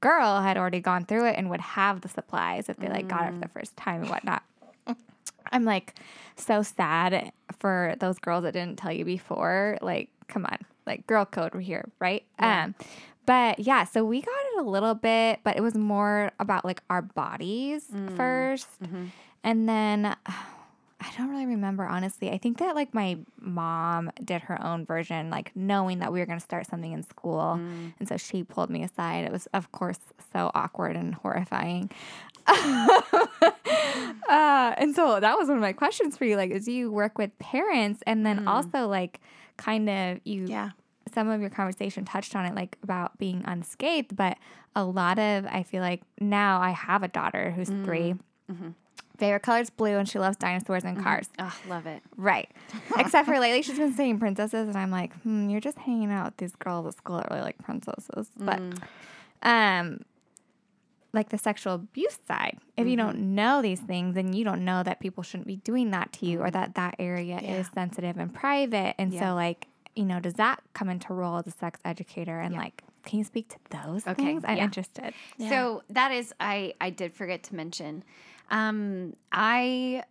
girl had already gone through it and would have the supplies if they like got it for the first time and whatnot. I'm like so sad for those girls that didn't tell you before. Like, come on, like girl code, we're here, right? Yeah. But yeah, so we got it a little bit, but it was more about like our bodies first, and then I don't really remember, honestly. I think that, like, my mom did her own version, like, knowing that we were going to start something in school. And so she pulled me aside. It was, of course, so awkward and horrifying. And so that was one of my questions for you, like, is you work with parents and then also, like, kind of you some of your conversation touched on it, like, about being unscathed. But a lot of, I feel like, now I have a daughter who's 3. Favorite color is blue, and she loves dinosaurs and cars. Oh, love it. Right. Except for lately, she's been saying princesses, and I'm like, you're just hanging out with these girls at school that really like princesses. But, like the sexual abuse side, if you don't know these things, then you don't know that people shouldn't be doing that to you or that that area is sensitive and private. And so, like, you know, does that come into role as a sex educator and, like, can you speak to those things? I'm interested. Yeah. So that is, I did forget to mention, I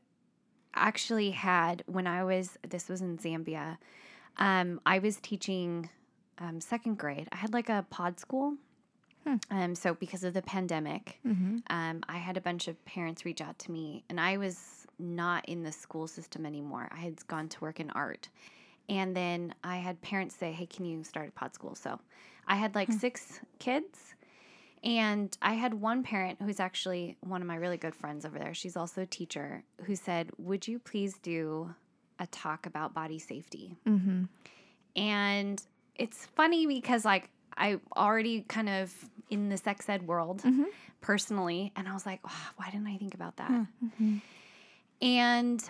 actually had, when I was, this was in Zambia, I was teaching second grade. I had like a pod school. So because of the pandemic, I had a bunch of parents reach out to me, and I was not in the school system anymore. I had gone to work in art. And then I had parents say, hey, can you start a pod school? So I had like 6 kids, and I had one parent who's actually one of my really good friends over there. She's also a teacher, who said, would you please do a talk about body safety? And it's funny because, like, I already kind of in the sex ed world personally, and I was like, oh, why didn't I think about that? And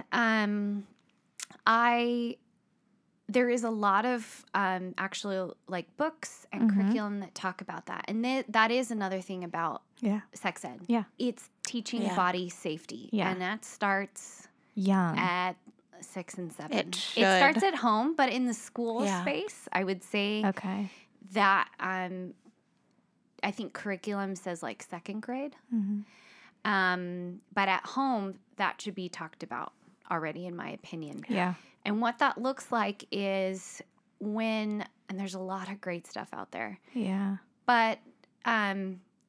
I there is a lot of actually like books and mm-hmm. curriculum that talk about that. And that is another thing about sex ed. Yeah. It's teaching body safety. Yeah. And that starts young at 6 and 7. It starts at home, but in the school space, I would say that I think curriculum says like 2nd grade. Mm-hmm. But at home, that should be talked about already, in my opinion. Yeah. And what that looks like is and there's a lot of great stuff out there. Yeah. But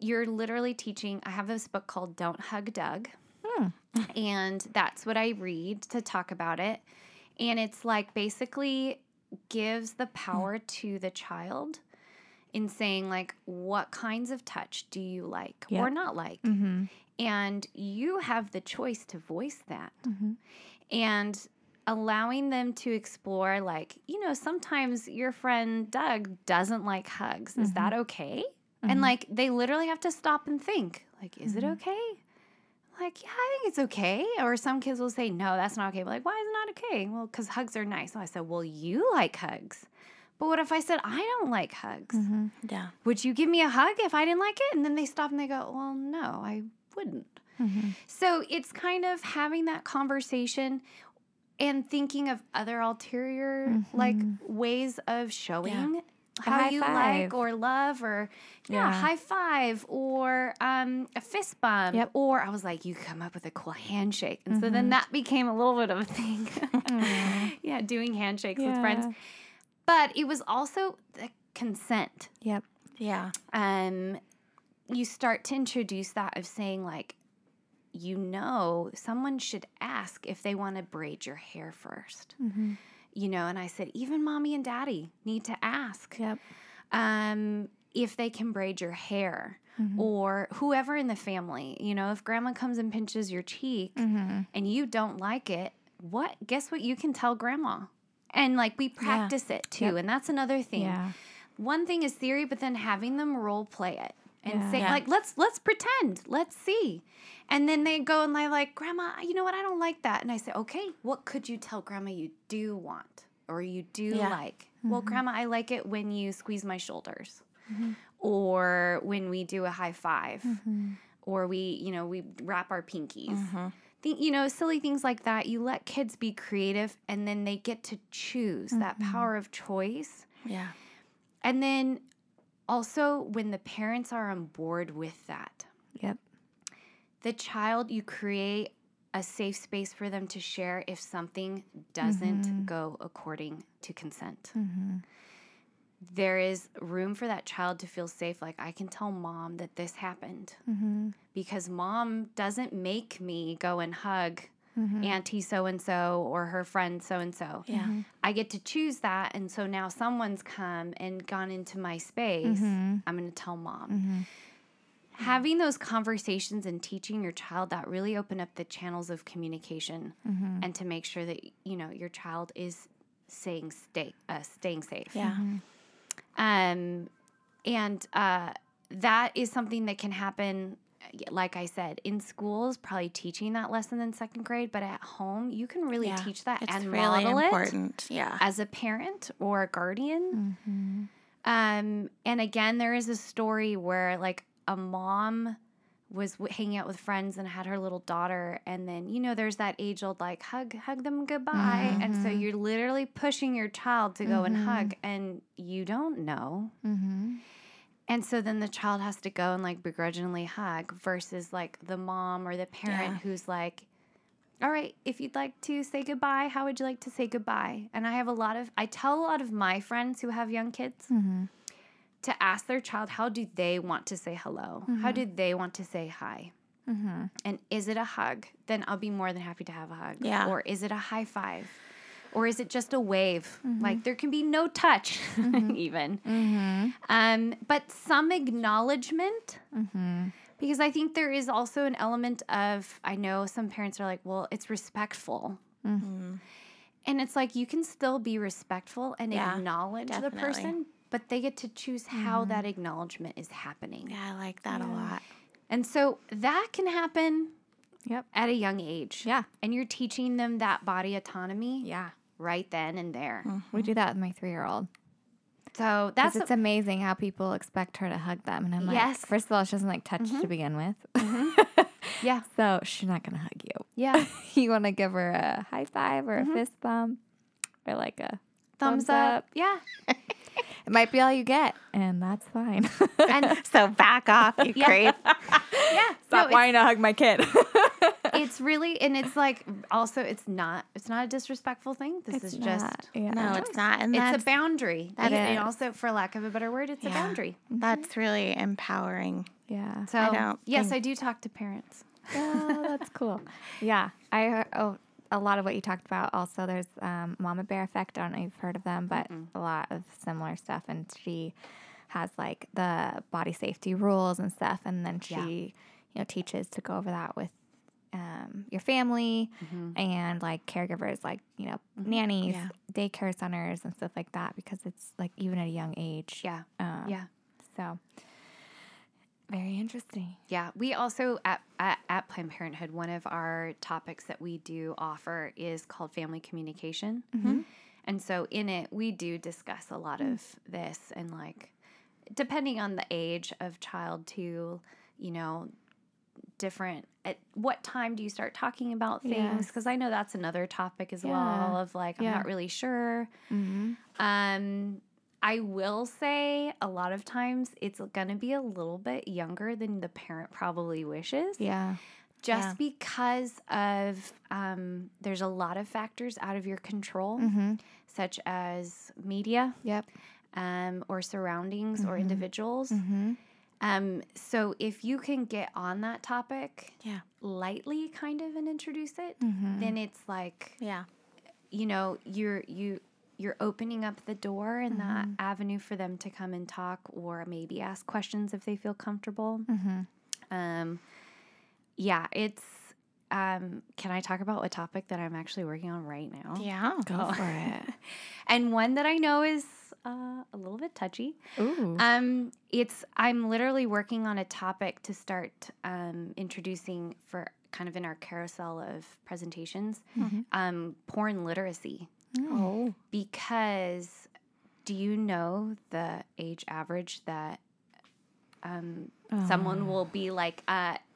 you're literally teaching. I have this book called Don't Hug Doug. Hmm. And that's what I read to talk about it. And it's like basically gives the power to the child in saying like, what kinds of touch do you like or not like? Mm-hmm. And you have the choice to voice that. Mm-hmm. And allowing them to explore, like, you know, sometimes your friend Doug doesn't like hugs. Mm-hmm. Is that okay? Mm-hmm. And, like, they literally have to stop and think, like, is it okay? Like, yeah, I think it's okay. Or some kids will say, no, that's not okay. But like, why is it not okay? Well, because hugs are nice. So I said, well, you like hugs. But what if I said, I don't like hugs? Mm-hmm. Yeah. Would you give me a hug if I didn't like it? And then they stop and they go, well, no, I wouldn't. Mm-hmm. So it's kind of having that conversation and thinking of other ulterior, like, ways of showing how you like or love or, high five or a fist bump. Yep. Or I was like, you come up with a cool handshake. And so then that became a little bit of a thing. Yeah, doing handshakes with friends. But it was also the consent. Yep. Yeah. You start to introduce that of saying, like, you know, someone should ask if they want to braid your hair first. Mm-hmm. You know, and I said, even mommy and daddy need to ask if they can braid your hair or whoever in the family. You know, if grandma comes and pinches your cheek and you don't like it, guess what you can tell grandma? And, like, we practice it, too. Yep. And that's another thing. Yeah. One thing is theory, but then having them role play it. And say, like, let's pretend. Let's see. And then they go and they're like, Grandma, you know what? I don't like that. And I say, okay, what could you tell Grandma you do want or you do like? Mm-hmm. Well, Grandma, I like it when you squeeze my shoulders or when we do a high five or we wrap our pinkies. Mm-hmm. You know, silly things like that. You let kids be creative and then they get to choose that power of choice. Yeah. And then also, when the parents are on board with that, the child, you create a safe space for them to share if something doesn't go according to consent. Mm-hmm. There is room for that child to feel safe. Like, I can tell mom that this happened because mom doesn't make me go and hug Auntie so-and-so or her friend so-and-so. Yeah. Mm-hmm. I get to choose that, and so now someone's come and gone into my space. I'm going to tell mom. Having those conversations and teaching your child that really open up the channels of communication and to make sure that, you know, your child is staying safe. Yeah. And that is something that can happen, like I said, in schools, probably teaching that lesson in 2nd grade, but at home, you can really teach that and really model important. It as a parent or a guardian. Mm-hmm. And again, there is a story where, like, a mom was hanging out with friends and had her little daughter, and then, you know, there's that age-old, like, hug them goodbye, and so you're literally pushing your child to go and hug, and you don't know. Mm-hmm. And so then the child has to go and, like, begrudgingly hug versus, like, the mom or the parent who's like, all right, if you'd like to say goodbye, how would you like to say goodbye? And I tell a lot of my friends who have young kids to ask their child, how do they want to say hello? How do they want to say hi? And is it a hug? Then I'll be more than happy to have a hug. Yeah. Or is it a high five? Or is it just a wave? Like, there can be no touch, even. But some acknowledgement, because I think there is also an element of, I know some parents are like, well, it's respectful. And it's like, you can still be respectful and acknowledge the person, but they get to choose how that acknowledgement is happening. Yeah, I like that a lot. And so that can happen at a young age. Yeah. And you're teaching them that body autonomy. Yeah. right then and there. Mm-hmm. We do that with my 3-year-old. So it's amazing how people expect her to hug them. And I'm like, yes. First of all, she doesn't like touch mm-hmm. to begin with. Mm-hmm. Yeah. So she's not going to hug you. Yeah. You want to give her a high five or mm-hmm. a fist bump or like a thumbs up. Yeah. It might be all you get, and that's fine. And so back off, you creep. Yeah. Stop wanting to hug my kid. It's really, and it's like, also, it's not a disrespectful thing. It's not. And it's a boundary. And also, for lack of a better word, it's a boundary. Mm-hmm. That's really empowering. Yeah. So, I do talk to parents. Oh, that's cool. Yeah. I heard, a lot of what you talked about. Also, there's Mama Bear Effect. I don't know if you've heard of them, but a lot of similar stuff. And she has like the body safety rules and stuff. And then she, teaches to go over that with your family mm-hmm. and like caregivers, like, mm-hmm. nannies, daycare centers and stuff like that, because it's like even at a young age. Yeah. So very interesting. Yeah. We also at Planned Parenthood, one of our topics that we do offer is called family communication. Mm-hmm. And so in it, we do discuss a lot of this, and like, depending on the age of child too, different, at what time do you start talking about things? Because I know that's another topic as well of like, I'm not really sure. Mm-hmm. I will say a lot of times it's going to be a little bit younger than the parent probably wishes. Yeah. Just because of there's a lot of factors out of your control, mm-hmm. such as media or surroundings mm-hmm. or individuals. Mm-hmm. So if you can get on that topic lightly kind of and introduce it, mm-hmm. then it's like, you're opening up the door and mm-hmm. that avenue for them to come and talk or maybe ask questions if they feel comfortable. Mm-hmm. It's, can I talk about a topic that I'm actually working on right now? Yeah. Go for it. And one that I know is a little bit touchy. Ooh. I'm literally working on a topic to start introducing for kind of in our carousel of presentations, mm-hmm. Porn literacy. Oh. Because do you know the age average that someone will be like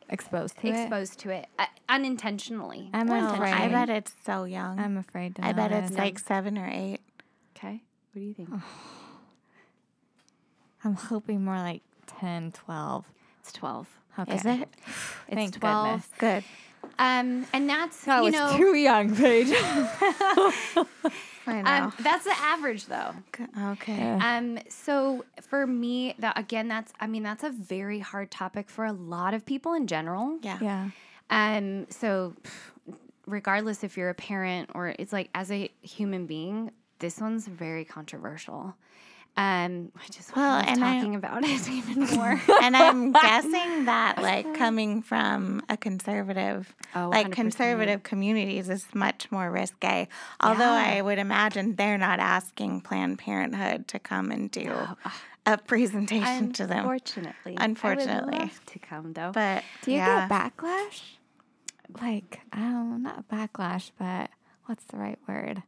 exposed to it unintentionally? I bet it's so young. I'm afraid to know. I bet it's like 7 or 8. Okay. What do you think? Oh. I'm hoping more like 10, 12. It's 12. Okay. Is it? It's Thank 12. Goodness. Good. And that's, that you know. That was too young, Paige. I know. That's the average, though. Okay. So for me, that's a very hard topic for a lot of people in general. Yeah. Yeah. So regardless if you're a parent or it's like as a human being, this one's very controversial. Talking about it even more. And I'm guessing that, like, coming from a conservative, 100%. Conservative communities is much more risque. Although I would imagine they're not asking Planned Parenthood to come and do a presentation to them. Unfortunately. I would love to come, though. But do you get backlash? Like, not backlash, but what's the right word?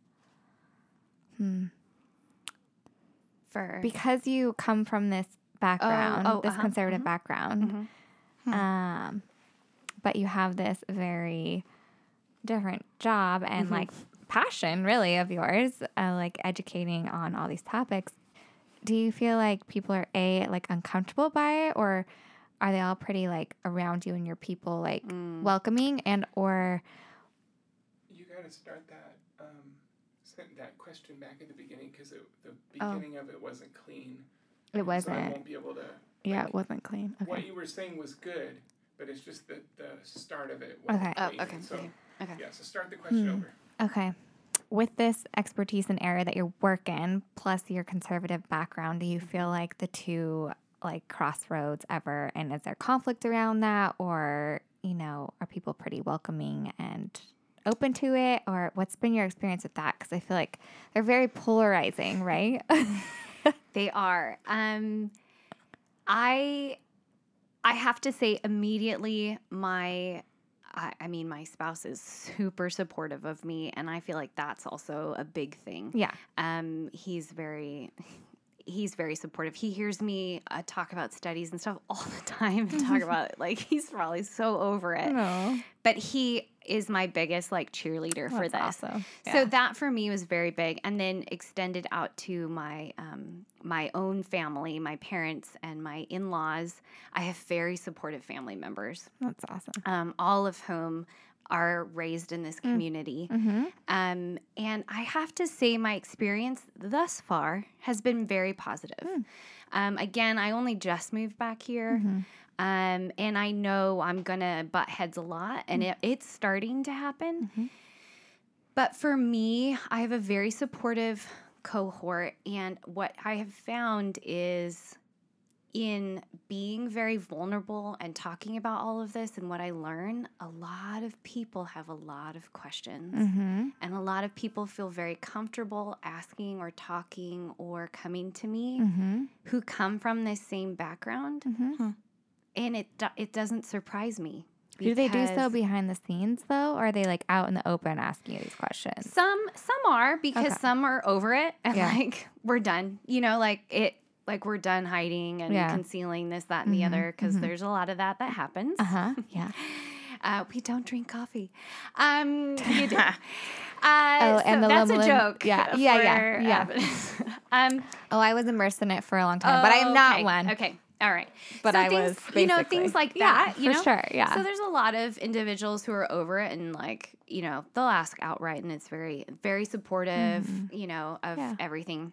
Because you come from this background, this conservative background, mm-hmm. But you have this very different job and mm-hmm. like passion, really, of yours, like educating on all these topics. Do you feel like people are like uncomfortable by it, or are they all pretty like around you and your people like welcoming and or? You gotta start that. That question back at the beginning because the beginning of it wasn't clean. It wasn't. So I won't be able to. It wasn't clean. Okay. What you were saying was good, but it's just that the start of it wasn't clean. Okay. So, okay. Yeah, so start the question over. Okay. With this expertise and area that you work in, plus your conservative background, do you feel like the two like crossroads ever? And is there conflict around that? Or, are people pretty welcoming and open to it, or what's been your experience with that? Because I feel like they're very polarizing, right? They are. I have to say immediately my I mean, my spouse is super supportive of me, and I feel like that's also a big thing. Yeah. He's very supportive. He hears me talk about studies and stuff all the time and talk about it. Like, he's probably so over it. Aww. But he is my biggest, like, cheerleader for this. Awesome. Yeah. So that for me was very big. And then extended out to my my own family, my parents and my in-laws. I have very supportive family members. That's awesome. All of whom are raised in this community. Mm-hmm. And I have to say my experience thus far has been very positive. Mm. Again, I only just moved back here. Mm-hmm. And I know I'm going to butt heads a lot, and it's starting to happen. Mm-hmm. But for me, I have a very supportive cohort. And what I have found is in being very vulnerable and talking about all of this and what I learn, a lot of people have a lot of questions. Mm-hmm. And a lot of people feel very comfortable asking or talking or coming to me mm-hmm. who come from this same background. Mm-hmm. And it doesn't surprise me. Do they do so behind the scenes, though? Or are they, like, out in the open asking you these questions? Some are, because some are over it. And, like, we're done. You know, like, it... Like, we're done hiding and concealing this, that, and the other, because there's a lot of that happens. Uh-huh, yeah. We don't drink coffee. You do. And that's a joke. Yeah. I was immersed in it for a long time, but I am not one. Okay, all right. But so I was basically. You know, things like that, you know? For sure, yeah. So there's a lot of individuals who are over it and, like, you know, they'll ask outright, and it's very, very supportive, you know, of everything.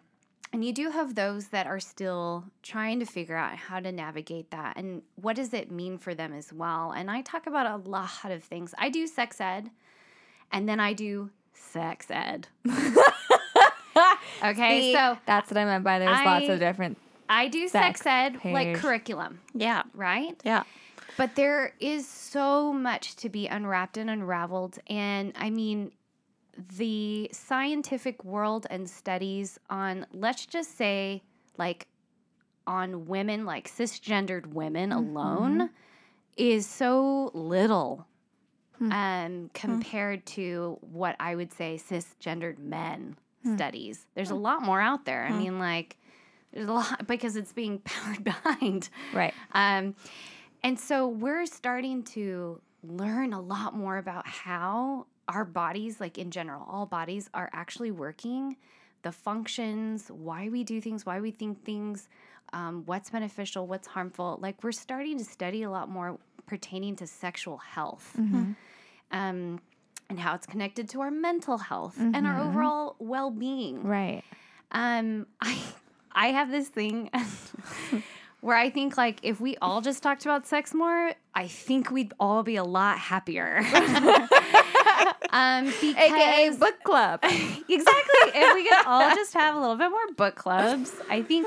And you do have those that are still trying to figure out how to navigate that and what does it mean for them as well. And I talk about a lot of things. I do sex ed, and then I do sex ed. Okay, see, so that's what I meant by there's lots of different. I do sex ed page. Like curriculum. Yeah. Right? Yeah. But there is so much to be unwrapped and unraveled. And I mean, the scientific world and studies on, let's just say, like, on women, like cisgendered women alone, is so little compared to what I would say cisgendered men studies. There's a lot more out there. I mean, like, there's a lot because it's being powered behind. Right. And so we're starting to learn a lot more about how our bodies, like in general, all bodies are actually working, the functions, why we do things, why we think things, what's beneficial, what's harmful. Like, we're starting to study a lot more pertaining to sexual health and how it's connected to our mental health and our overall well-being. Right. I have this thing where I think, like, if we all just talked about sex more, I think we'd all be a lot happier. Because AKA book club. Exactly. If we could all just have a little bit more book clubs, I think,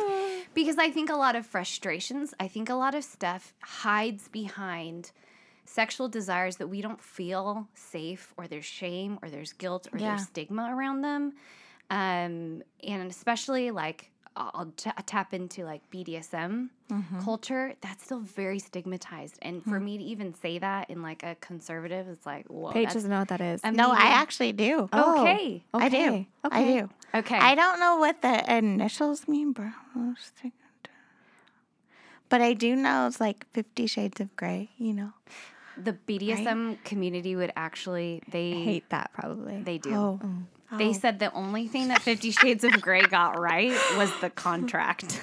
because I think a lot of frustrations, I think a lot of stuff hides behind sexual desires that we don't feel safe, or there's shame, or there's guilt, or there's stigma around them. And especially, like, I'll tap into, like, BDSM culture. That's still very stigmatized. And for me to even say that in, like, a conservative, it's like, whoa. Paige doesn't know what that is. No, I actually do. Oh, okay. I do. Okay. I do. Okay. I don't know what the initials mean, bro. But I do know it's, like, 50 Shades of Grey, you know. The BDSM community would actually, they hate that probably. They do. Oh. They said the only thing that 50 Shades of Grey got right was the contract.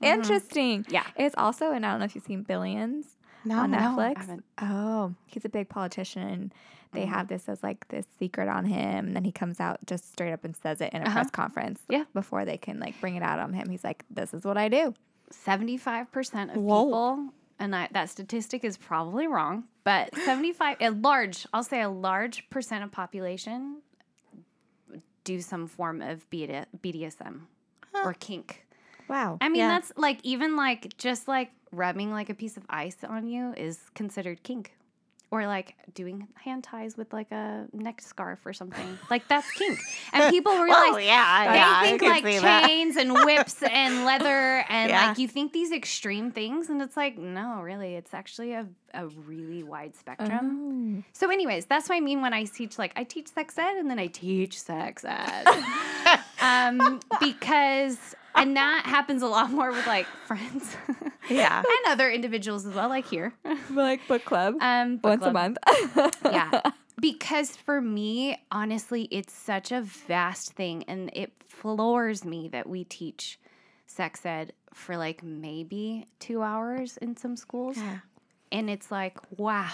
Interesting. Yeah. It's also, and I don't know if you've seen Billions on Netflix. I haven't. Oh, he's a big politician. And they have this as, like, this secret on him. And then he comes out just straight up and says it in a press conference before they can, like, bring it out on him. He's like, this is what I do. 75% of people, and that statistic is probably wrong, but I'll say a large percent of population do some form of BDSM or kink. Wow. I mean, that's, like, even, like, just, like, rubbing, like, a piece of ice on you is considered kink. Or like doing hand ties with like a neck scarf or something. Like that's kink. And people realize they think like chains and whips and leather and like you think these extreme things and it's like, no, really, it's actually a really wide spectrum. Oh. So anyways, that's what I mean when I teach, like I teach sex ed and then I teach sex ed. And that happens a lot more with, like, friends. Yeah. And other individuals as well, like here. Like book club. Once a month. Yeah. Because for me, honestly, it's such a vast thing. And it floors me that we teach sex ed for, like, maybe 2 hours in some schools. Yeah. And it's like, wow.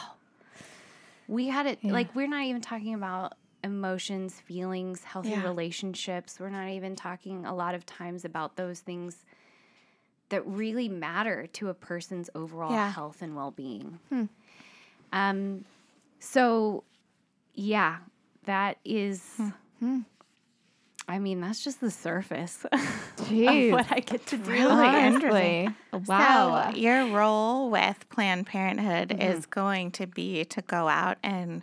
We had it, like, we're not even talking about emotions, feelings, healthy relationships. We're not even talking a lot of times about those things that really matter to a person's overall health and well-being. So, yeah, that is, I mean, that's just the surface of what I get to do. Really interesting. Wow. So your role with Planned Parenthood is going to be to go out and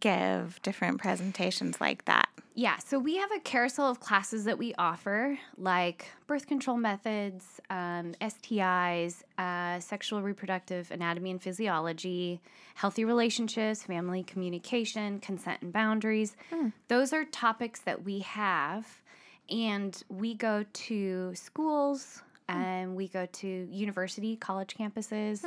give different presentations like that. Yeah, so we have a carousel of classes that we offer, like birth control methods, STIs, sexual reproductive anatomy and physiology, healthy relationships, family communication, consent and boundaries. Those are topics that we have, and we go to schools, and we go to university, college campuses.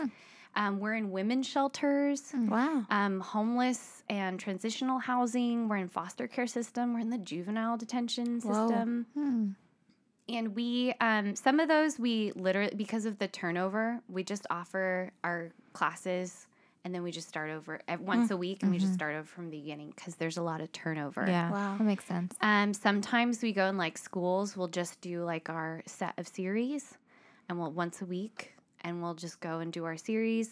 We're in women's shelters, homeless and transitional housing. We're in foster care system. We're in the juvenile detention system. And we, some of those we literally, because of the turnover, we just offer our classes and then we just start over once a week and we just start over from the beginning because there's a lot of turnover. Yeah, wow. That makes sense. Sometimes we go in like schools, we'll just do like our set of series and we'll once a week. And we'll just go and do our series.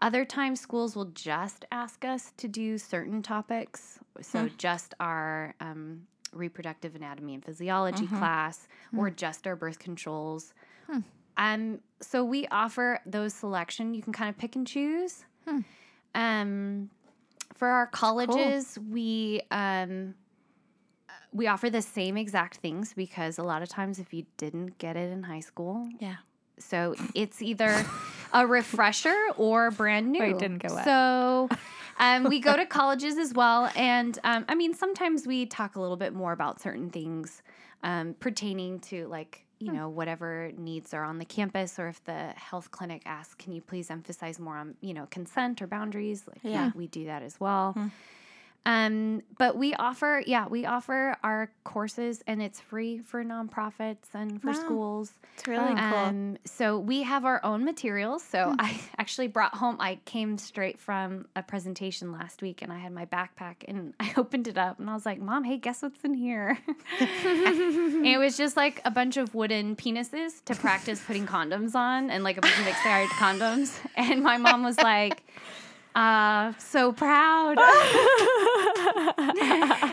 Other times, schools will just ask us to do certain topics. So just our reproductive anatomy and physiology class or just our birth controls. So we offer those selection. You can kind of pick and choose. For our colleges, we offer the same exact things because a lot of times if you didn't get it in high school. Yeah. So it's either a refresher or brand new. It didn't go well. So we go to colleges as well. And, I mean, sometimes we talk a little bit more about certain things pertaining to, like, you know, whatever needs are on the campus or if the health clinic asks, can you please emphasize more on, you know, consent or boundaries? Like, we do that as well. But we offer, we offer our courses and it's free for nonprofits and for schools. It's really cool. So we have our own materials. So I actually brought home, I came straight from a presentation last week and I had my backpack and I opened it up and I was like, Mom, hey, guess what's in here? And it was just like a bunch of wooden penises to practice putting condoms on and like a bunch of expired condoms. And my mom was like, so proud.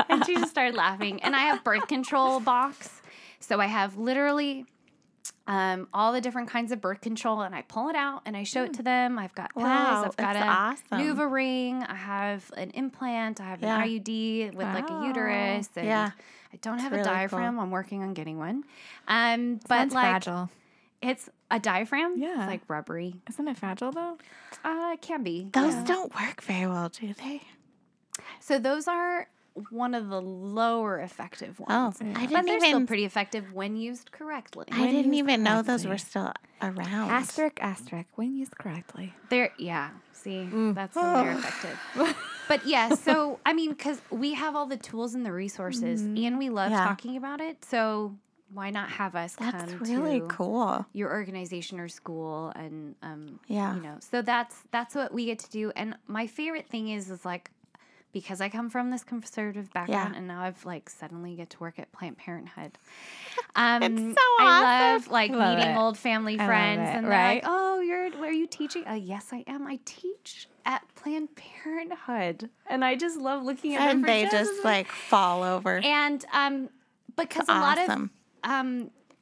And she just started laughing. And I have birth control box. So I have literally all the different kinds of birth control. And I pull it out and I show it to them. I've got pills. I've got a NuvaRing. I have an implant. I have an IUD with like a uterus. And I don't have a diaphragm. Cool. I'm working on getting one. But like, fragile. It's a diaphragm? Yeah. It's like rubbery. Isn't it fragile though? It can be. Those don't work very well, do they? So those are one of the lower effective ones. Oh, yeah. But they're still pretty effective when used correctly. I didn't even know those were still around. Asterisk, when used correctly. They're, see, that's when they're effective. But yeah, so, I mean, because we have all the tools and the resources and we love talking about it. So why not have us come really to cool. your organization or school and you know, so that's what we get to do. And my favorite thing is like, because I come from this conservative background and now I've like suddenly get to work at Planned Parenthood. It's so awesome. I love like meeting old family friends and they're like, oh, are you teaching? Yes, I am. I teach at Planned Parenthood. And I just love looking at them. And they just like fall over. And because a lot of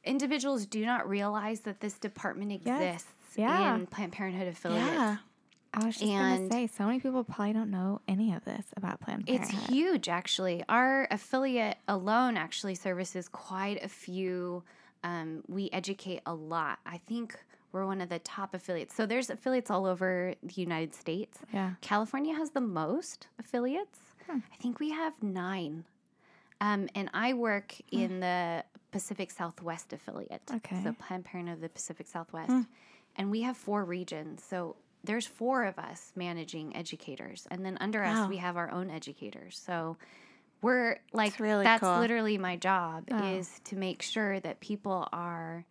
individuals do not realize that this department exists in Planned Parenthood affiliates. Yeah. I was just going to say, so many people probably don't know any of this about Planned Parenthood. It's huge, actually. Our affiliate alone actually services quite a few. We educate a lot. I think we're one of the top affiliates. So there's affiliates all over the United States. Yeah. California has the most affiliates. I think we have 9. And I work in the Pacific Southwest affiliate. Okay. So Planned Parenthood of the Pacific Southwest. And we have 4 regions. So there's 4 of us managing educators. And then under us, we have our own educators. So we're like, that's literally my job is to make sure that people are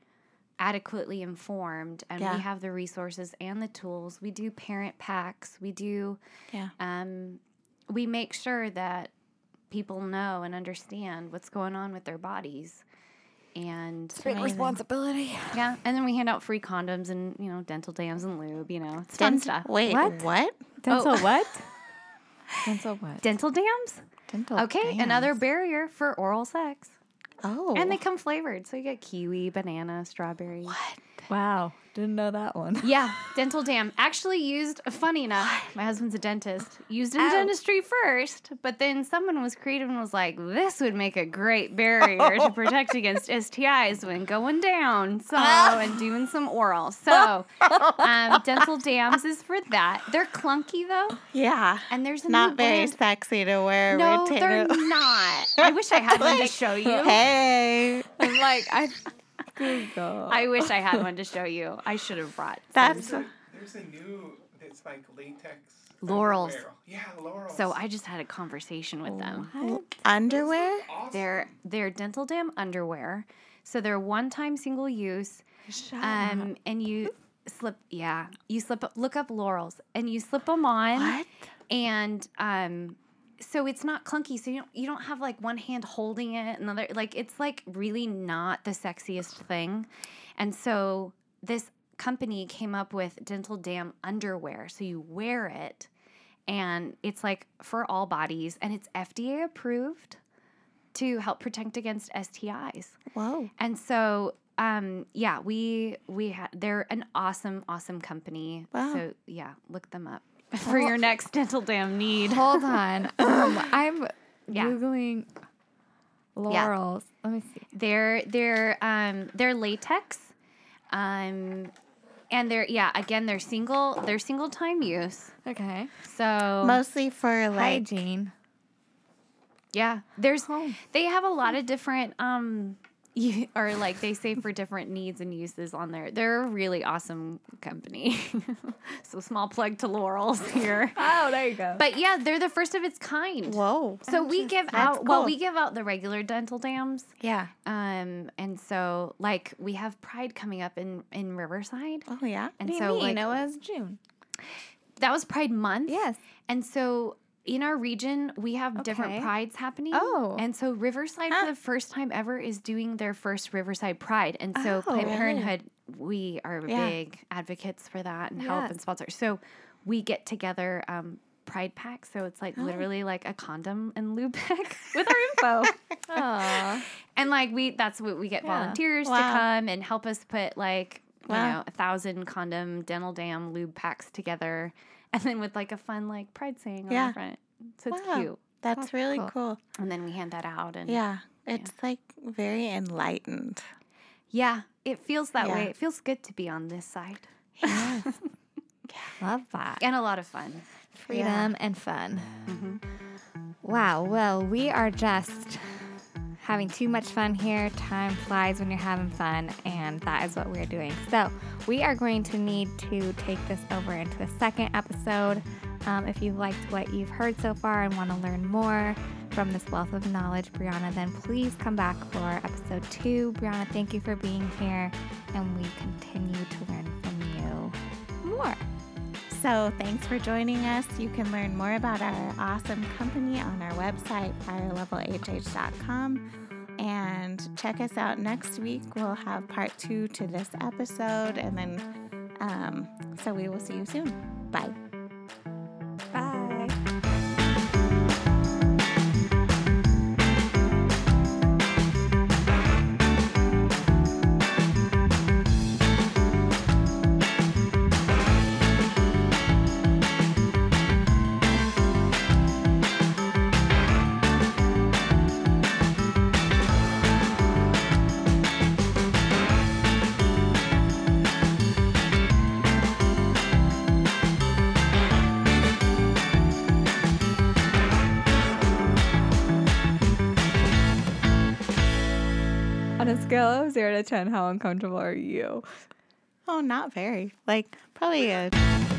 adequately informed, and we have the resources and the tools. We do parent packs. We do, we make sure that people know and understand what's going on with their bodies. And it's a big responsibility. Yeah. And then we hand out free condoms and, you know, dental dams and lube, you know, it's fun stuff. Wait, what? Dental what? Dental what? Dental dams? Dental dams. Another barrier for oral sex. Oh. And they come flavored. So you get kiwi, banana, strawberry. What? Wow. Didn't know that one. Yeah. Dental dam. Actually used, funny enough, my husband's a dentist, used in dentistry first, but then someone was creative and was like, this would make a great barrier to protect against STIs when going down. So, and doing some oral. So, dental dams is for that. They're clunky, though. Yeah. And there's a not very brand. Sexy to wear. No, they're not. I wish I had one to show you. Hey. I'm like, Google. I wish I had one to show you. I should have brought. There's a new. It's like latex. Laurels. Underwear. Yeah, Laurels. So I just had a conversation with them. What? Underwear. Awesome. They're dental dam underwear. So they're one-time single use. Shut up. And you slip. Yeah, you slip. Look up Laurels, and you slip them on. What? And so it's not clunky. So you don't have like one hand holding it, another like it's like really not the sexiest thing. And so this company came up with dental dam underwear. So you wear it, and it's like for all bodies, and it's FDA approved to help protect against STIs. Whoa! And so we had. They're an awesome company. Wow. So yeah, look them up. For your next dental dam need. Hold on. I'm Googling Laurels. Yeah. Let me see. They're latex. And they're single. They're single time use. Okay. So mostly for like hygiene. Yeah. They have a lot of different or like they say for different needs and uses on there. They're a really awesome company. So small plug to Laurels here. Oh, there you go. But yeah, they're the first of its kind. Whoa. So we give out we give out the regular dental dams. Yeah. And so like we have Pride coming up in Riverside. Oh yeah. And what do you mean? Like it was June. That was Pride Month. Yes. And so in our region, we have different prides happening. Oh. And so Riverside, for the first time ever, is doing their first Riverside Pride. And so Planned Parenthood, we are big advocates for that and help and sponsor. So we get together pride packs. So it's like literally like a condom and lube pack with our info. Aww. And like that's what we get volunteers to come and help us put like, you know, 1,000 condom, dental dam, lube packs together. And then with like a fun like pride saying on the front. So it's cute. That's really cool. And then we hand that out. And it's like very enlightened. Yeah, it feels that way. It feels good to be on this side. Yes. Love that. And a lot of fun. Freedom and fun. Mm-hmm. Wow. Well, we are just having too much fun here. Time flies when you're having fun, and that is what we're doing. So we are going to need to take this over into a second episode. If you've liked what you've heard so far and want to learn more from this wealth of knowledge, Brianna, then please come back for episode 2. Brianna, thank you for being here, and we continue to learn from you more. So thanks for joining us. You can learn more about our awesome company on our website, firelevelhh.com. And check us out next week. We'll have part 2 to this episode. And then, so we will see you soon. Bye. Bye. scale of 0 to 10, how uncomfortable are you? Oh, not very. Like, probably a...